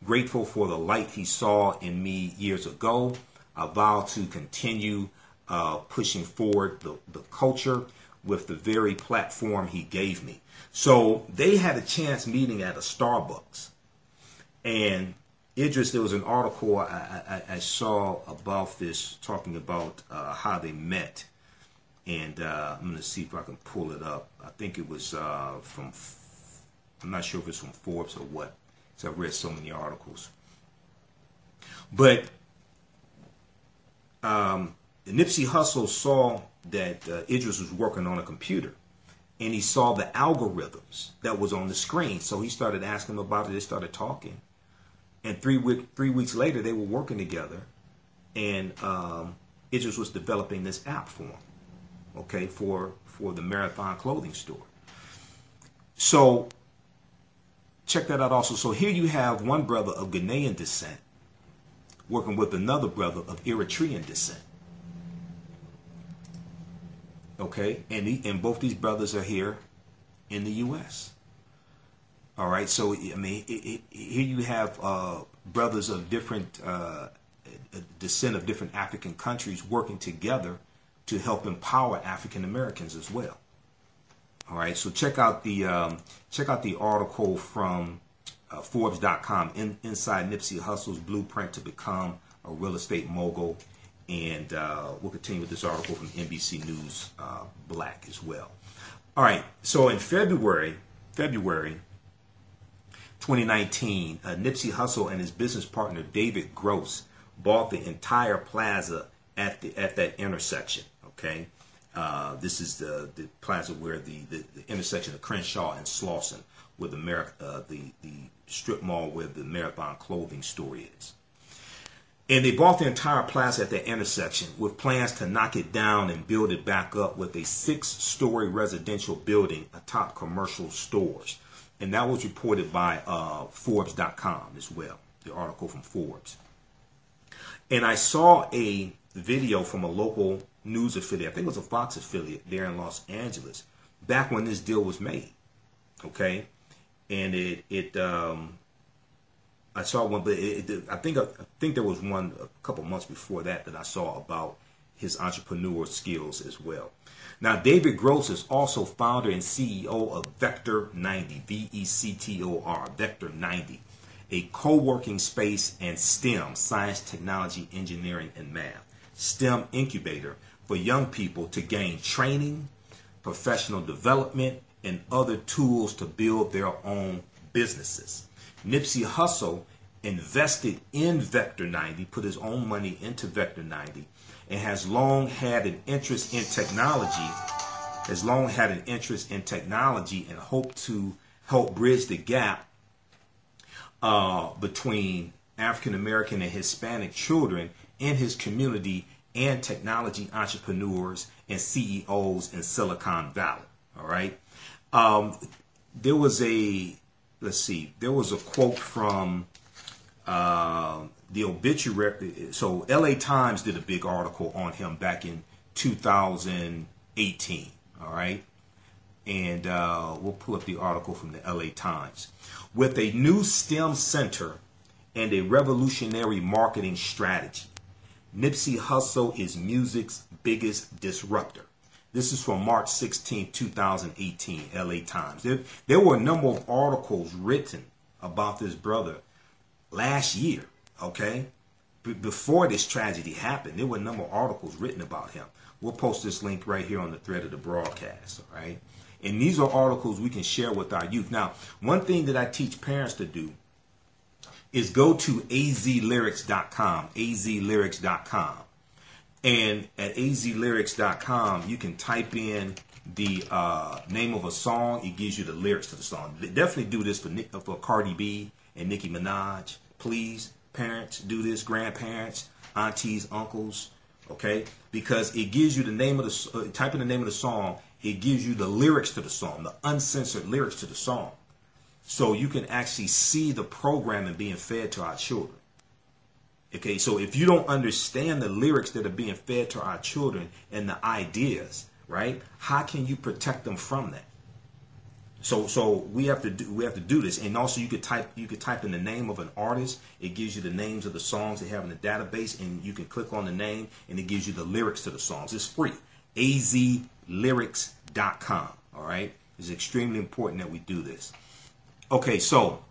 Grateful for the light he saw in me years ago. I vow to continue uh, pushing forward the, the culture with the very platform he gave me." So they had a chance meeting at a Starbucks. And Idris, there was an article I, I, I saw about this, talking about uh, how they met. And uh, I'm going to see if I can pull it up. I think it was uh, from, I'm not sure if it's from Forbes or what, because I read so many articles. But um, Nipsey Hussle saw that uh, Idris was working on a computer. And he saw the algorithms that was on the screen. So he started asking them about it. They started talking. And three, week, three weeks later, they were working together, and um, Idris was developing this app for him, okay, for, for the Marathon clothing store. So check that out also. So here you have one brother of Ghanaian descent working with another brother of Eritrean descent, okay? And, he, and both these brothers are here in the U S, all right, so I mean, it, it, here you have uh, brothers of different uh, descent of different African countries working together to help empower African Americans as well. All right, so check out the um, check out the article from uh, Forbes dot com, in, Inside Nipsey Hussle's Blueprint to Become a Real Estate Mogul, and uh, we'll continue with this article from N B C News uh, Black as well. All right, so in February, February. twenty nineteen, uh, Nipsey Hussle and his business partner David Gross bought the entire plaza at the at that intersection. Okay, uh, this is the, the plaza where the, the, the intersection of Crenshaw and Slauson, where the Mar uh, the the strip mall where the Marathon clothing store is, and they bought the entire plaza at that intersection with plans to knock it down and build it back up with a six-story residential building atop commercial stores. And that was reported by uh, Forbes dot com as well, the article from Forbes. And I saw a video from a local news affiliate, I think it was a Fox affiliate there in Los Angeles, back when this deal was made, okay? And it, it um, I saw one, but it, it, I think I think there was one a couple months before that that I saw about his entrepreneurial skills as well. Now, David Gross is also founder and C E O of Vector ninety, V E C T O R, Vector ninety, a co-working space and STEM, science, technology, engineering, and math, STEM incubator for young people to gain training, professional development, and other tools to build their own businesses. Nipsey Hussle invested in Vector ninety, put his own money into Vector ninety, and has long had an interest in technology has long had an interest in technology and hoped to help bridge the gap uh, between African American and Hispanic children in his community and technology entrepreneurs and C E Os in Silicon Valley. All right. Um, there was a let's see, there was a quote from uh, the obituary. So L A Times did a big article on him back in two thousand eighteen. All right. And uh, we'll pull up the article from the L A Times. With a new STEM center and a revolutionary marketing strategy, Nipsey Hussle is music's biggest disruptor. This is from March sixteenth, two thousand eighteen, L A Times. There, there were a number of articles written about this brother last year, okay? B- before this tragedy happened, there were a number of articles written about him. We'll post this link right here on the thread of the broadcast, all right? And these are articles we can share with our youth. Now, one thing that I teach parents to do is go to a z lyrics dot com, a z lyrics dot com. And at a z lyrics dot com, you can type in the uh, name of a song. It gives you the lyrics to the song. Definitely do this for Nick, for Cardi B and Nicki Minaj. Please, parents, do this. Grandparents, aunties, uncles, okay? Because it gives you the name of the uh, type in the name of the song. It gives you the lyrics to the song, the uncensored lyrics to the song. So you can actually see the programming being fed to our children. Okay, so if you don't understand the lyrics that are being fed to our children and the ideas, right? How can you protect them from that? So, so we have to do we have to do this, and also you could type you could type in the name of an artist. It gives you the names of the songs they have in the database, and you can click on the name, and it gives you the lyrics to the songs. It's free. a z lyrics dot com. All right, it's extremely important that we do this. Okay, so.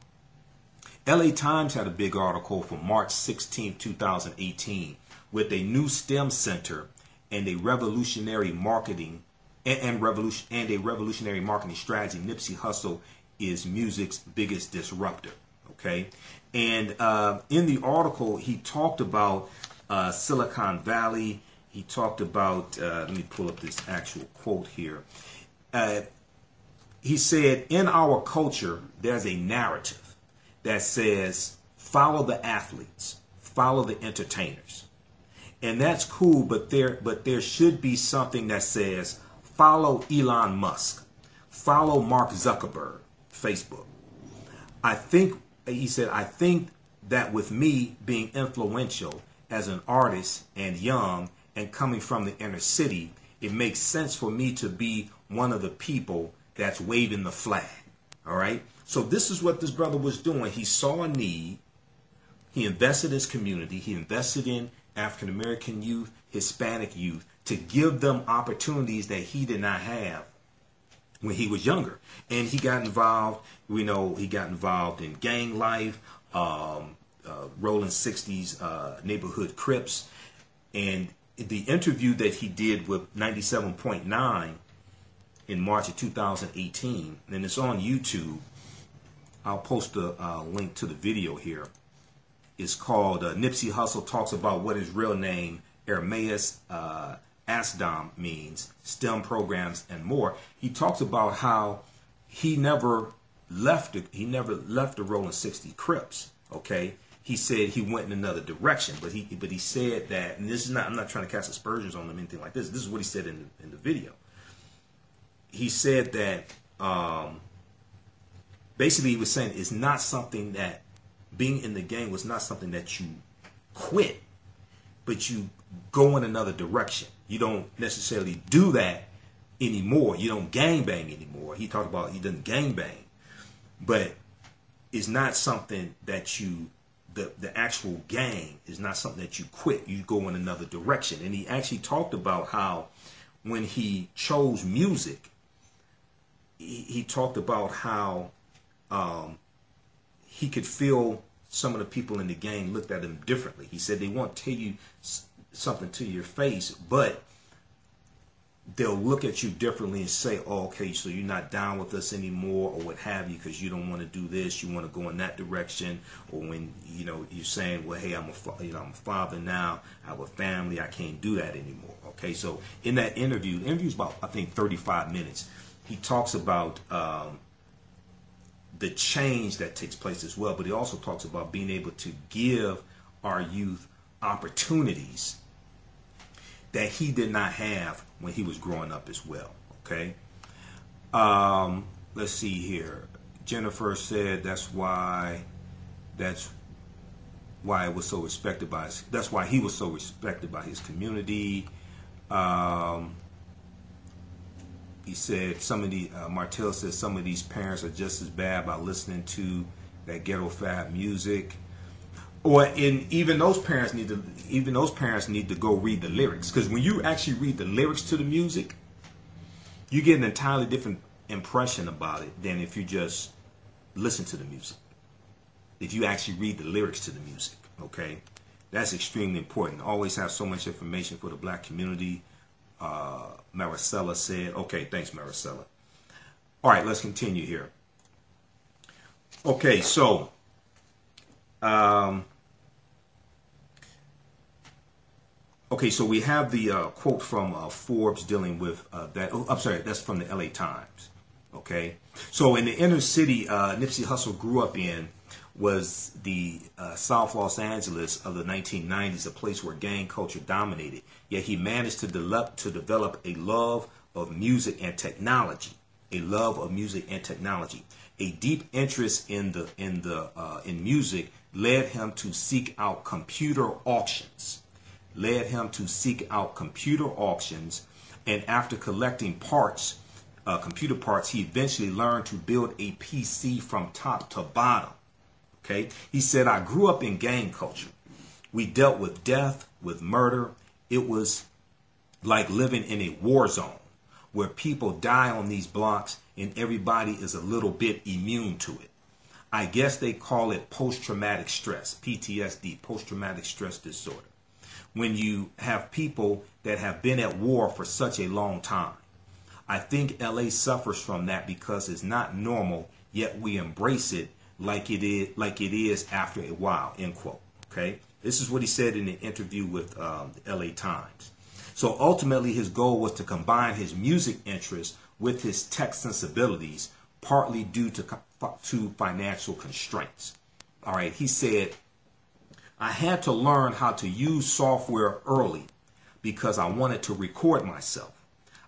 L A Times had a big article from March sixteenth, two thousand eighteen with a new STEM center and a revolutionary marketing and, and revolution and a revolutionary marketing strategy. Nipsey Hussle is music's biggest disruptor. Okay. And uh, in the article, he talked about uh, Silicon Valley. He talked about uh, let me pull up this actual quote here. Uh, he said, in our culture, there's a narrative that says, follow the athletes, follow the entertainers. And that's cool, but there but there should be something that says, follow Elon Musk, follow Mark Zuckerberg, Facebook. I think, he said, I think that with me being influential as an artist and young and coming from the inner city, it makes sense for me to be one of the people that's waving the flag, all right? So this is what this brother was doing. He saw a need. He invested in his community. He invested in African American youth, Hispanic youth, to give them opportunities that he did not have when he was younger. And he got involved. We know he got involved in gang life, um, uh, rolling sixties uh, neighborhood Crips, and the interview that he did with ninety-seven point nine in March of two thousand eighteen, and it's on YouTube. I'll post a uh, link to the video here. It's called uh, Nipsey Hussle Talks About What His Real Name, Ermias uh, Asghedom, Means, STEM Programs, and More. He talks about how he never left the, he never left the Rolling sixty Crips, okay? He said he went in another direction, but he but he said that, and this is not, I'm not trying to cast aspersions on him, anything like this. This is what he said in the, in the video. He said that, um, basically, he was saying it's not something that being in the game was not something that you quit, but you go in another direction. You don't necessarily do that anymore. You don't gangbang anymore. He talked about he doesn't gangbang, but it's not something that you, the, the actual gang is not something that you quit. You go in another direction. And he actually talked about how when he chose music, he, he talked about how Um, he could feel some of the people in the game looked at him differently. He said they won't tell you something to your face, but they'll look at you differently and say, oh, okay, so you're not down with us anymore or what have you, because you don't want to do this, you want to go in that direction. Or when, you know, you're saying, well, hey, I'm a, you know, I'm a father now, I have a family, I can't do that anymore. Okay, so in that interview, the interview's about, I think, thirty-five minutes, he talks about um, the change that takes place as well, but he also talks about being able to give our youth opportunities that he did not have when he was growing up as well. Okay, um, let's see here. Jennifer said that's why that's why it was so respected by his, that's why he was so respected by his community. Um, he said some of the uh, Martell says some of these parents are just as bad by listening to that ghetto fab music. Or in even those parents need to even those parents need to go read the lyrics, because when you actually read the lyrics to the music, you get an entirely different impression about it than if you just listen to the music. If you actually read the lyrics to the music, okay, that's extremely important. Always have so much information for the black community. Uh, Maricela said, "Okay, thanks, Maricela." All right, let's continue here. Okay, so. Um, okay, so we have the uh, quote from uh, Forbes dealing with uh, that. Oh, I'm sorry, that's from the L A Times. Okay, so in the inner city uh, Nipsey Hussle grew up in was the uh, South Los Angeles of the nineteen nineties, a place where gang culture dominated. Yet he managed to develop to develop a love of music and technology, a love of music and technology. A deep interest in the in the uh, in music led him to seek out computer auctions, led him to seek out computer auctions, and after collecting parts, uh, computer parts, he eventually learned to build a P C from top to bottom. Okay, he said, "I grew up in gang culture. We dealt with death, with murder. It was like living in a war zone where people die on these blocks." And everybody is a little bit immune to it. I guess they call it post-traumatic stress, P T S D, post-traumatic stress disorder. When you have people that have been at war for such a long time, I think L A suffers from that because it's not normal, yet we embrace it like it is, like it is after a while, end quote. Okay, this is what he said in an interview with um, the L A Times. So ultimately his goal was to combine his music interests with his tech sensibilities, partly due to, to financial constraints. All right, he said, I had to learn how to use software early because I wanted to record myself.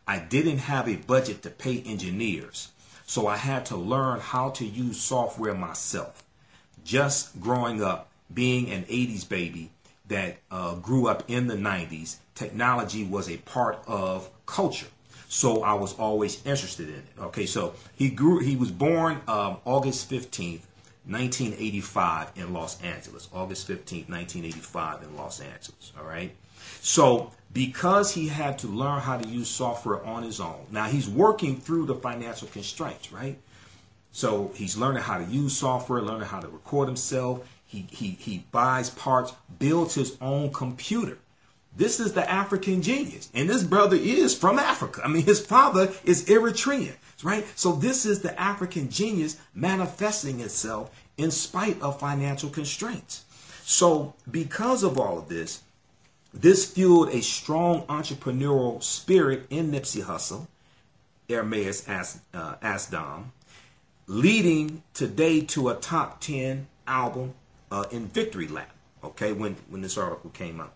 I didn't have a budget to pay engineers, so I had to learn how to use software myself. Just growing up, being an eighties baby that uh, grew up in the nineties, technology was a part of culture. So I was always interested in it. Okay, so he grew. He was born um, August fifteenth, nineteen eighty-five in Los Angeles. August fifteenth, nineteen eighty-five in Los Angeles. All right. So because he had to learn how to use software on his own. Now he's working through the financial constraints, right? So he's learning how to use software, learning how to record himself. He he he buys parts, builds his own computer. This is the African genius. And this brother is from Africa. I mean, his father is Eritrean, right? So this is the African genius manifesting itself in spite of financial constraints. So because of all of this, this fueled a strong entrepreneurial spirit in Nipsey Hussle, Ermias Asghedom, leading today to a top ten album uh, in Victory Lap, okay, when, when this article came out.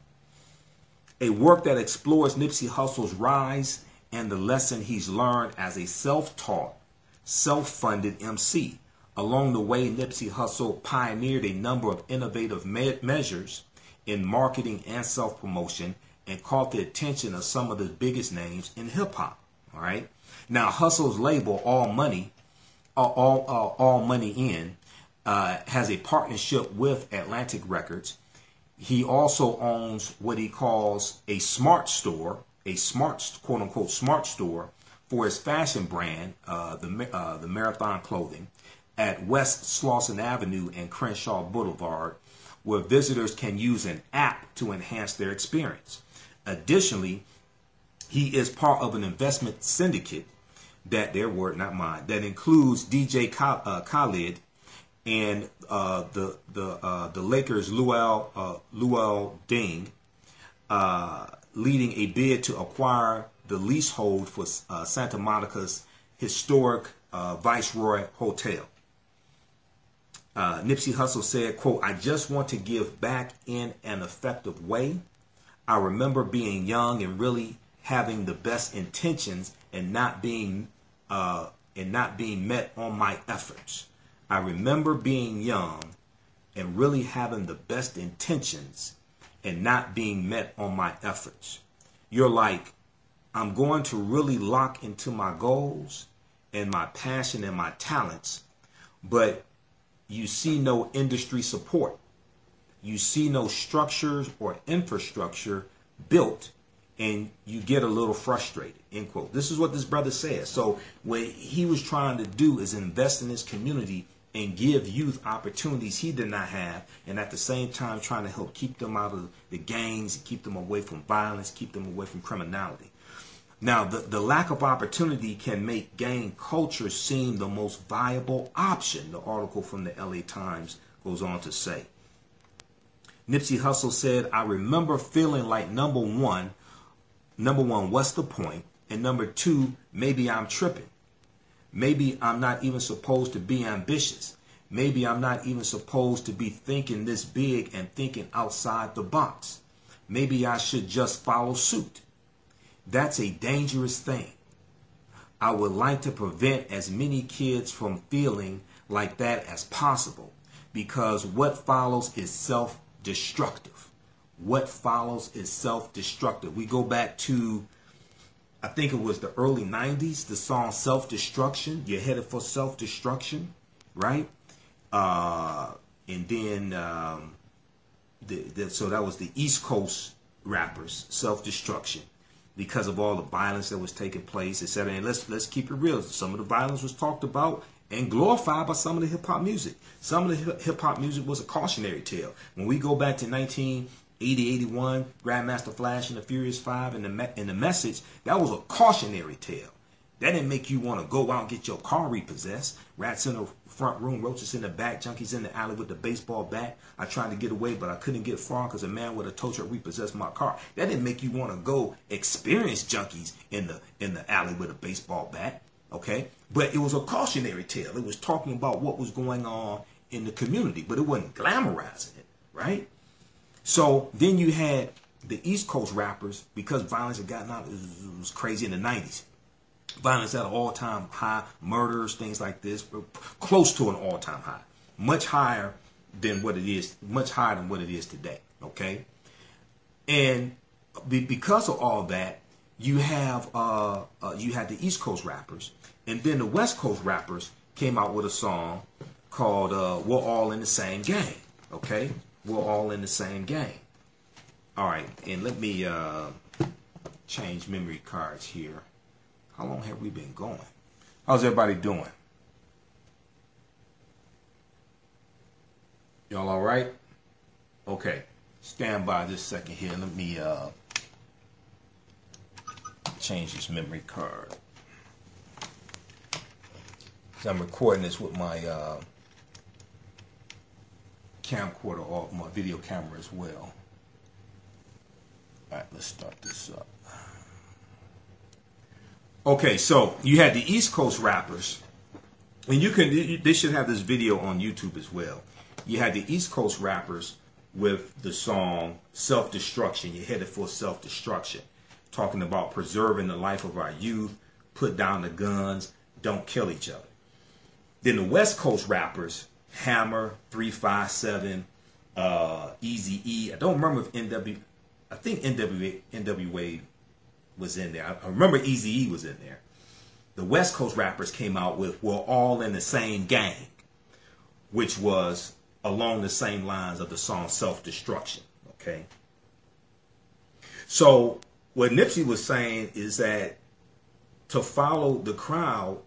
A work that explores Nipsey Hussle's rise and the lesson he's learned as a self-taught, self-funded M C. Along the way, Nipsey Hussle pioneered a number of innovative me measures in marketing and self-promotion and caught the attention of some of the biggest names in hip-hop. All right. Now, Hussle's label, All Money, uh, All, uh, All Money In, uh, has a partnership with Atlantic Records. He also owns what he calls a smart store, a smart, quote unquote, smart store for his fashion brand, uh, the, uh, the Marathon clothing at West Slauson Avenue and Crenshaw Boulevard, where visitors can use an app to enhance their experience. Additionally, He is part of an investment syndicate, that their word, not mine, that includes D J Khaled and uh, the the uh, the Lakers' Luol uh, Luol Deng, uh, leading a bid to acquire the leasehold for uh, Santa Monica's historic uh, Viceroy Hotel. Uh, Nipsey Hussle said, quote, "I just want to give back in an effective way. I remember being young and really having the best intentions and not being uh, and not being met on my efforts. I remember being young and really having the best intentions and not being met on my efforts. You're like, I'm going to really lock into my goals and my passion and my talents, but you see no industry support. You see no structures or infrastructure built, and you get a little frustrated," end quote. This is what this brother says. So what he was trying to do is invest in his community and give youth opportunities he did not have, and at the same time trying to help keep them out of the gangs, keep them away from violence, keep them away from criminality. Now, the, the lack of opportunity can make gang culture seem the most viable option, the article from the L A Times goes on to say. Nipsey Hussle said, "I remember feeling like, number one, number one, what's the point? And number two, maybe I'm tripping. Maybe I'm not even supposed to be ambitious. Maybe I'm not even supposed to be thinking this big and thinking outside the box. Maybe I should just follow suit. That's a dangerous thing. I would like to prevent as many kids from feeling like that as possible, because what follows is self-destructive." What follows is self-destructive. We go back to, I think it was the early nineties, the song Self-Destruction. You're headed for self-destruction, right? Uh, and then, um, the, the, so that was the East Coast rappers, Self-Destruction, because of all the violence that was taking place, et cetera. And let's, let's keep it real. Some of the violence was talked about and glorified by some of the hip-hop music. Some of the hip-hop music was a cautionary tale. When we go back to nineteen eighty, eighty-one, Grandmaster Flash and the Furious Five and the, and the Message, that was a cautionary tale. That didn't make you want to go out and get your car repossessed. Rats in the front room, roaches in the back, junkies in the alley with the baseball bat. I tried to get away, but I couldn't get far because a man with a tow truck repossessed my car. That didn't make you want to go experience junkies in the, in the alley with a baseball bat, okay? But it was a cautionary tale. It was talking about what was going on in the community, but it wasn't glamorizing it, right? So then you had the East Coast rappers, because violence had gotten out, it was crazy in the nineties. Violence at an all-time high, murders, things like this, close to an all-time high, much higher than what it is, much higher than what it is today, okay? And because of all that, you have uh, uh, you had the East Coast rappers, and then the West Coast rappers came out with a song called uh, "We're All in the Same Game," okay? We're all in the same game. All right, and let me uh, change memory cards here. How long have we been going? How's everybody doing? Y'all all right? Okay, stand by just a second here. Let me uh, change this memory card. So I'm recording this with my... Uh, camcorder off, my video camera as well. Alright, let's start this up. Okay, so you had the East Coast rappers, and you can, they should have this video on YouTube as well. You had the East Coast rappers with the song Self-Destruction, You're Headed for Self-Destruction, talking about preserving the life of our youth, put down the guns, don't kill each other. Then the West Coast rappers, Hammer, three five seven, uh, Eazy-E. I don't remember if N W, I think N W A was in there. I, I remember Eazy-E was in there. The West Coast rappers came out with "We're All in the Same Gang," which was along the same lines of the song Self-Destruction, okay? So what Nipsey was saying is that to follow the crowd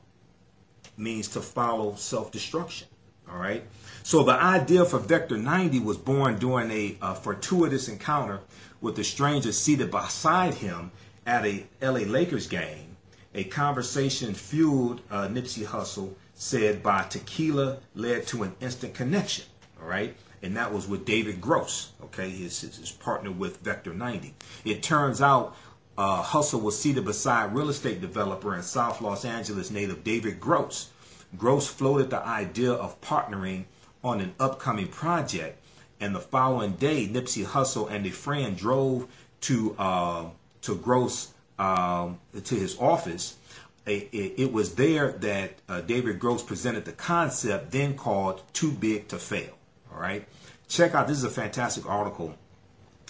means to follow self-destruction. All right. So the idea for Vector ninety was born during a uh, fortuitous encounter with a stranger seated beside him at a L A Lakers game, a conversation fueled uh, Nipsey Hussle said by tequila led to an instant connection. All right. And that was with David Gross. OK, his, his partner with Vector ninety. It turns out uh, Hussle was seated beside real estate developer and South Los Angeles native David Gross. Gross floated the idea of partnering on an upcoming project. And the following day, Nipsey Hussle and a friend drove to uh, to Gross um, to his office. It, it, it was there that uh, David Gross presented the concept, then called "Too Big to Fail." All right, check out, this is a fantastic article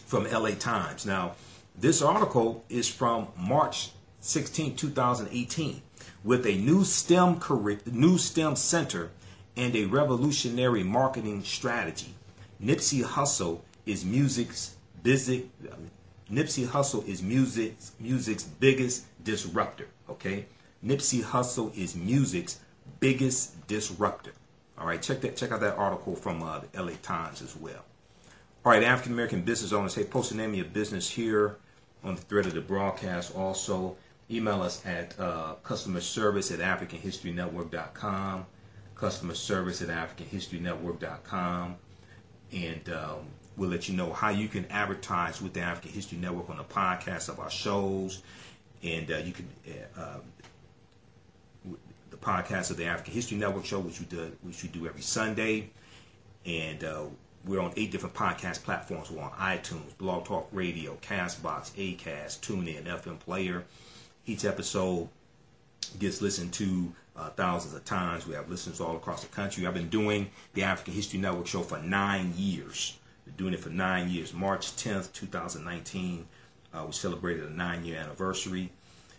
from L A Times. Now, this article is from March sixteenth, two thousand eighteen, with a new STEM career, new STEM center, and a revolutionary marketing strategy. Nipsey Hussle is music's busy. Nipsey Hussle is music's music's biggest disruptor. Okay, Nipsey Hussle is music's biggest disruptor. All right, check that. Check out that article from uh, the L A Times as well. All right, African American business owners, hey, post the name of your business here on the thread of the broadcast. Also, email us at uh, customer service at african history network dot com. Customer service at african history network dot com. And um, we'll let you know how you can advertise with the African History Network on the podcast of our shows. And uh, you can, uh, uh, the podcast of the African History Network show, which we do, which we do every Sunday. And uh, we're on eight different podcast platforms. We're on iTunes, Blog Talk Radio, CastBox, Acast, TuneIn, F M Player. Each episode gets listened to Uh, thousands of times. We have listeners all across the country. I've been doing the African History Network show for nine years. Been doing it for nine years. March tenth, two thousand nineteen, uh, we celebrated a nine-year anniversary.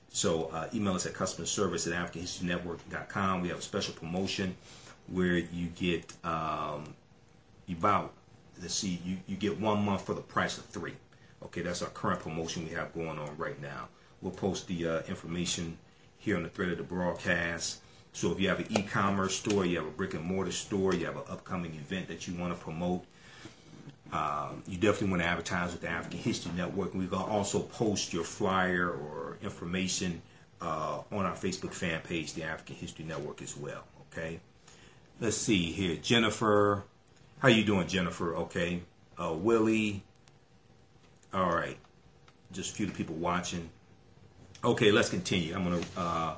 So uh, email us at customer service at african history network dot com. We have a special promotion where you get um, about let's see, you you get one month for the price of three. Okay, that's our current promotion we have going on right now. We'll post the uh, information here on the thread of the broadcast. So if you have an e-commerce store, you have a brick and mortar store, you have an upcoming event that you want to promote, um, you definitely want to advertise with the African History Network. We're going to also post your flyer or information uh, on our Facebook fan page, the African History Network as well. Okay. Let's see here. Jennifer. How you doing, Jennifer? Okay. Uh, Willie. All right. Just a few people watching. Okay, let's continue. I'm going to uh,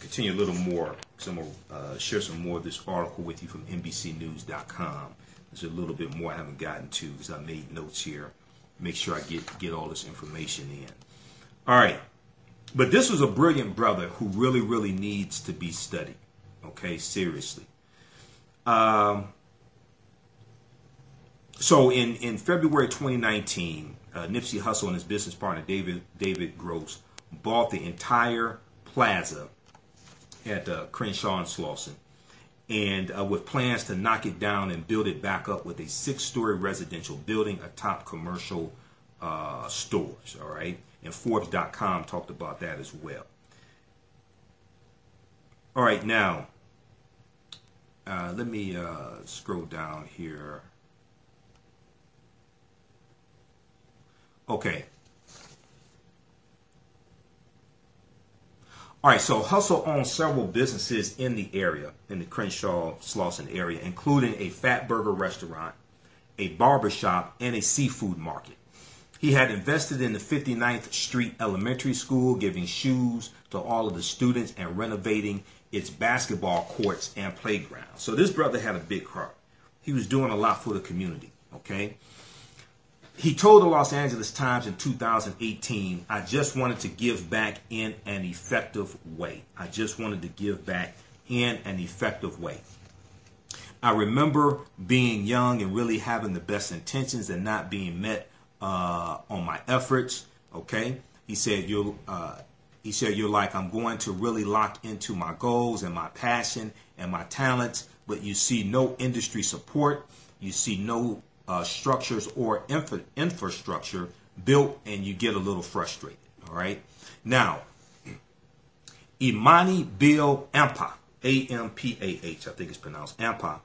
continue a little more. So I'm going to uh, share some more of this article with you from N B C news dot com. There's a little bit more I haven't gotten to because I made notes here. Make sure I get, get all this information in. All right. But this was a brilliant brother who really, really needs to be studied. Okay, seriously. Um, so in, in February twenty nineteen, uh, Nipsey Hussle and his business partner, David, David Gross, bought the entire plaza at uh, Crenshaw and Slauson, and uh, with plans to knock it down and build it back up with a six-story residential building atop commercial uh, stores. All right, and Forbes dot com talked about that as well. All right, now uh, let me uh, scroll down here. Okay. All right, so Hussle owns several businesses in the area, in the Crenshaw, Slauson area, including a fat burger restaurant, a barbershop, and a seafood market. He had invested in the fifty-ninth Street Elementary School, giving shoes to all of the students and renovating its basketball courts and playgrounds. So this brother had a big heart. He was doing a lot for the community, okay? He told the Los Angeles Times in two thousand eighteen, I just wanted to give back in an effective way. I just wanted to give back in an effective way. I remember being young and really having the best intentions and not being met uh, on my efforts. Okay, he said, you're, uh, he said, you're like, I'm going to really lock into my goals and my passion and my talents, but you see no industry support. You see no Uh, structures or infra infrastructure built, and you get a little frustrated. All right. Now, Imani Bill Ampah, A M P A H, I think it's pronounced Ampah,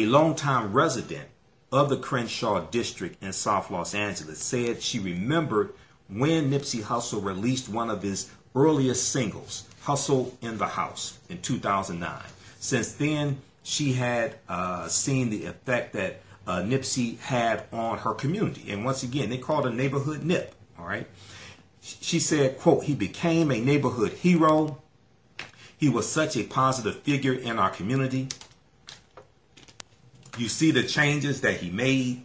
a longtime resident of the Crenshaw district in South Los Angeles, said she remembered when Nipsey Hussle released one of his earliest singles, Hustle in the House, in two thousand nine. Since then, she had uh, seen the effect that uh, Nipsey had on her community. And once again, they called him Neighborhood Nip, all right? She said, quote, he became a neighborhood hero. He was such a positive figure in our community. You see the changes that he made.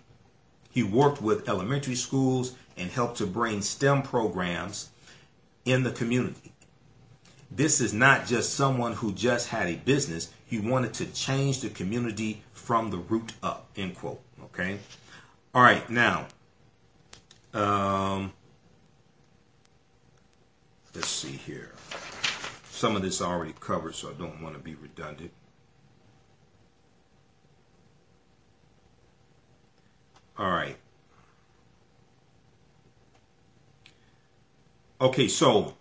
He worked with elementary schools and helped to bring STEM programs in the community. This is not just someone who just had a business. He wanted to change the community from the root up, end quote, okay? All right, now, um, let's see here. Some of this already covered, so I don't want to be redundant. All right. Okay, so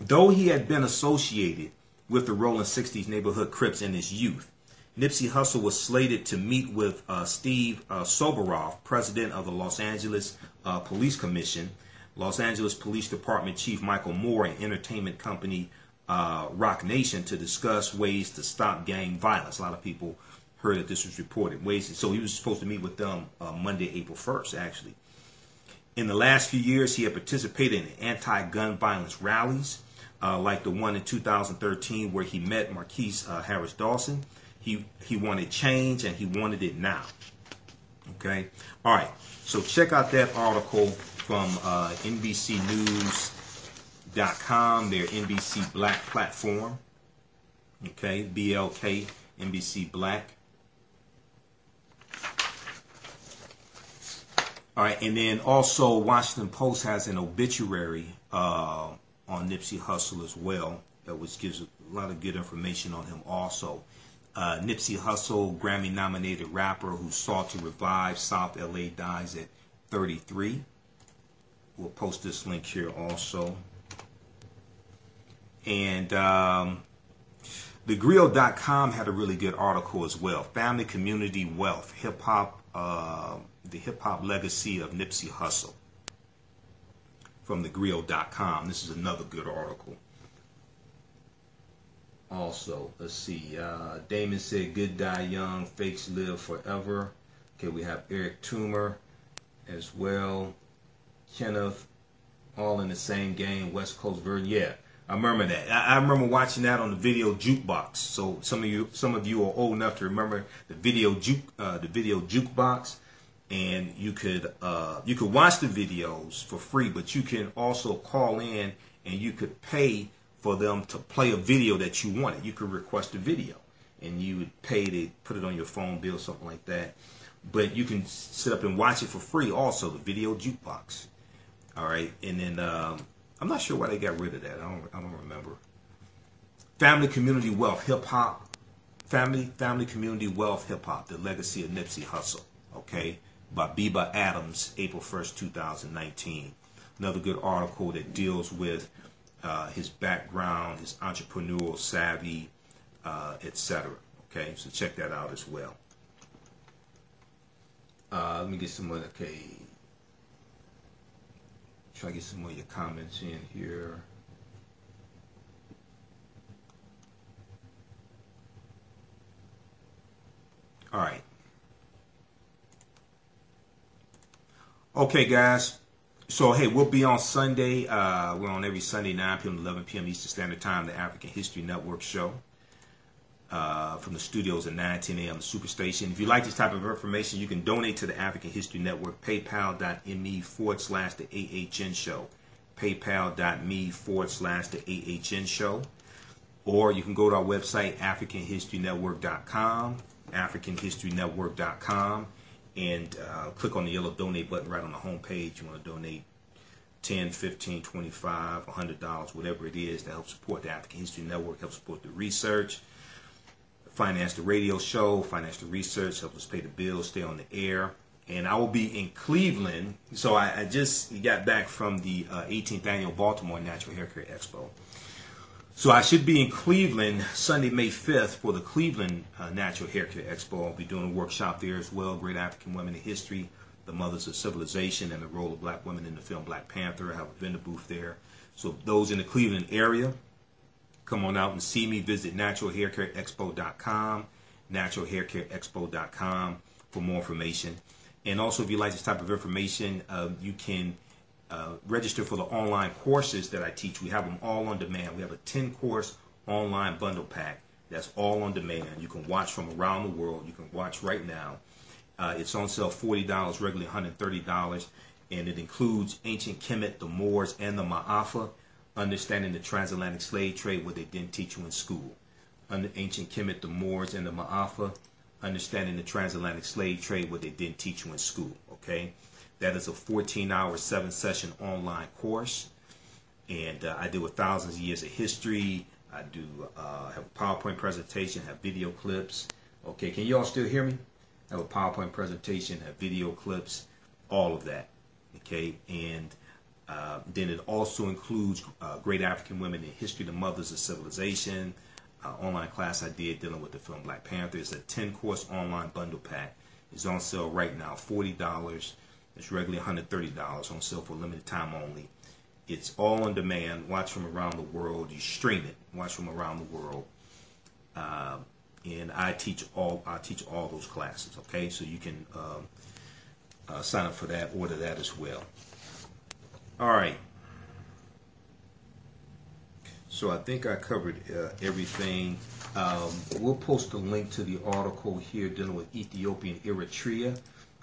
though he had been associated with the Rolling sixties neighborhood Crips in his youth, Nipsey Hussle was slated to meet with uh, Steve uh, Soboroff, president of the Los Angeles uh, Police Commission, Los Angeles Police Department Chief Michael Moore, and entertainment company uh, Roc Nation, to discuss ways to stop gang violence. A lot of people heard that this was reported. Ways, so he was supposed to meet with them uh, Monday, April first, actually. In the last few years, he had participated in anti-gun violence rallies, uh, like the one in two thousand thirteen where he met Marqueece uh, Harris-Dawson. He, he wanted change, and he wanted it now. Okay? All right. So check out that article from uh, N B C news dot com, their N B C Black platform. Okay? B L K, N B C Black. All right, and then also Washington Post has an obituary uh, on Nipsey Hussle as well, which gives a lot of good information on him also. Uh, Nipsey Hussle, Grammy-nominated rapper who sought to revive South L A, dies at thirty-three. We'll post this link here also. And um, the grill dot com had a really good article as well. Family, Community, Wealth, Hip-Hop, uh, the hip-hop legacy of Nipsey Hussle, from the grill dot com. This is another good article. Also, let's see. Uh, Damon said, good die young, fakes live forever. Okay, we have Eric Toomer as well. Kenneth, all in the same game, West Coast version. Yeah, I remember that. I, I remember watching that on the video jukebox. So some of you, some of you are old enough to remember the video juke, uh, the video jukebox. And you could uh, you could watch the videos for free, but you can also call in and you could pay for them to play a video that you wanted. You could request a video, and you would pay to put it on your phone bill, something like that. But you can sit up and watch it for free also, the video jukebox. All right, and then um, I'm not sure why they got rid of that. I don't I don't remember. Family, Community, Wealth, Hip Hop. Family, Family, Community, Wealth, Hip Hop: The Legacy of Nipsey Hussle. Okay. By Biba Adams, April first, two thousand nineteen. Another good article that deals with uh, his background, his entrepreneurial savvy, uh, et cetera. Okay, so check that out as well. Uh, let me get some more. Okay, try to get some more of your comments in here. All right. Okay, guys, so hey, we'll be on Sunday. Uh, we're on every Sunday, nine p m eleven p m Eastern Standard Time, the African History Network show. Uh, from the studios at nine, ten a m the Superstation. If you like this type of information, you can donate to the African History Network, paypal.me forward slash the AHN show. Paypal.me forward slash the AHN show. Or you can go to our website, African History Network dot com, African History Network dot com. And uh, click on the yellow donate button right on the home page. You want to donate ten, fifteen, twenty-five, a hundred dollars, whatever it is, to help support the African History Network, help support the research, finance the radio show, finance the research, help us pay the bills, stay on the air. And I will be in Cleveland. So I, I just got back from the uh, eighteenth Annual Baltimore Natural Hair Care Expo. So I should be in Cleveland Sunday, May fifth, for the Cleveland uh, Natural Hair Care Expo. I'll be doing a workshop there as well, Great African Women in History, the Mothers of Civilization and the role of black women in the film Black Panther. I have a vendor booth there. So those in the Cleveland area, come on out and see me. Visit natural hair care expo dot com, natural hair care expo dot com for more information. And also, if you like this type of information, uh, you can uh, register for the online courses that I teach. We have them all on demand. We have a ten course online bundle pack that's all on demand. You can watch from around the world. You can watch right now. Uh, it's on sale forty dollars, regularly one hundred thirty dollars, and it includes Ancient Kemet, the Moors, and the Ma'afa, Understanding the Transatlantic Slave Trade, what they didn't teach you in school. Under Ancient Kemet, the Moors, and the Ma'afa, Understanding the Transatlantic Slave Trade, what they didn't teach you in school, okay? That is a fourteen hour, seven session online course. And uh, I deal with thousands of years of history. I do uh, have a PowerPoint presentation, have video clips. Okay, can you all still hear me? I have a PowerPoint presentation, have video clips, all of that, okay? And uh, then it also includes uh, Great African Women in History, the Mothers of Civilization, Uh, online class I did dealing with the film Black Panther. It's a ten course online bundle pack. It's on sale right now, forty dollars. It's regularly one hundred thirty dollars, on sale for a limited time only. It's all on demand. Watch from around the world. You stream it. Watch from around the world. Uh, and I teach all I teach all those classes. Okay, so you can um, uh, sign up for that, order that as well. All right. So I think I covered uh, everything. Um, we'll post a link to the article here dealing with Ethiopia and Eritrea.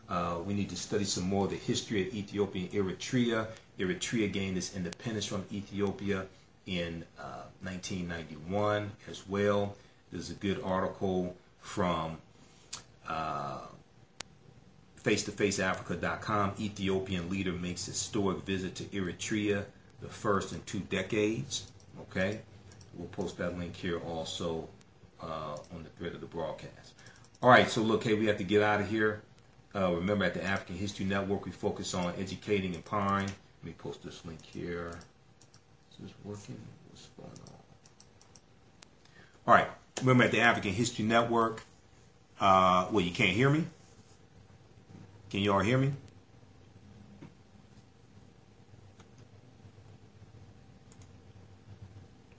Uh, we need to study some more of the history of Ethiopia and Eritrea. Eritrea gained its independence from Ethiopia in uh, nineteen ninety-one as well. There's a good article from uh, face to face africa dot com. Ethiopian leader makes historic visit to Eritrea, the first in two decades. Okay, we'll post that link here also uh, on the thread of the broadcast. All right, so look, hey, we have to get out of here. Uh, remember, at the African History Network, we focus on educating, empowering. Let me post this link here. Is this working? What's going on? All right, remember, at the African History Network, uh, well, you can't hear me? Can you all hear me?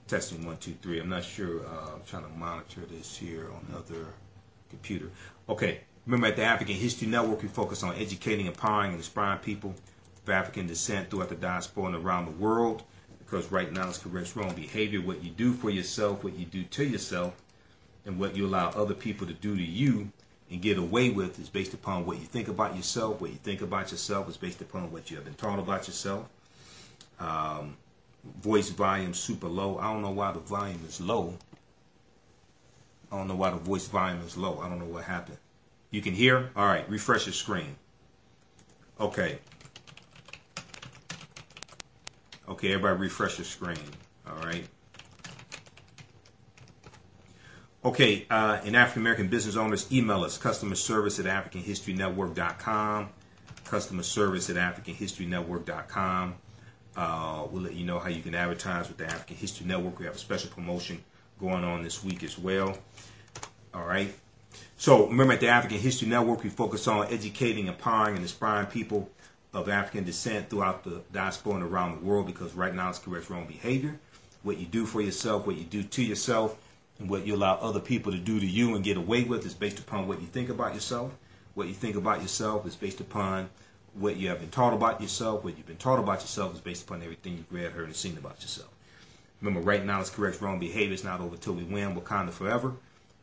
Testing one, two, three. I'm not sure. Uh, I'm trying to monitor this here on another computer. Okay. Remember, at the African History Network, we focus on educating, empowering, and inspiring people of African descent throughout the diaspora and around the world. Because right now it's corrects wrong behavior. What you do for yourself, what you do to yourself, and what you allow other people to do to you and get away with is based upon what you think about yourself. What you think about yourself is based upon what you have been taught about yourself. Um... Voice volume super low. I don't know why the volume is low. I don't know why the voice volume is low. I don't know what happened. You can hear? All right, refresh your screen. Okay. Okay, everybody refresh your screen. All right. Okay, uh, and African American business owners, email us, customer service at african history network dot com, customer service at african history network dot com. Uh, we'll let you know how you can advertise with the African History Network. We have a special promotion going on this week as well. All right. So remember, at the African History Network, we focus on educating, empowering, and inspiring people of African descent throughout the diaspora and around the world, because right now it's correct wrong behavior. What you do for yourself, what you do to yourself, and what you allow other people to do to you and get away with is based upon what you think about yourself. What you think about yourself is based upon what you have been taught about yourself. What you've been taught about yourself is based upon everything you've read, heard, and seen about yourself. Remember, right now it's correct wrong behavior. It's not over till we win. Wakanda forever.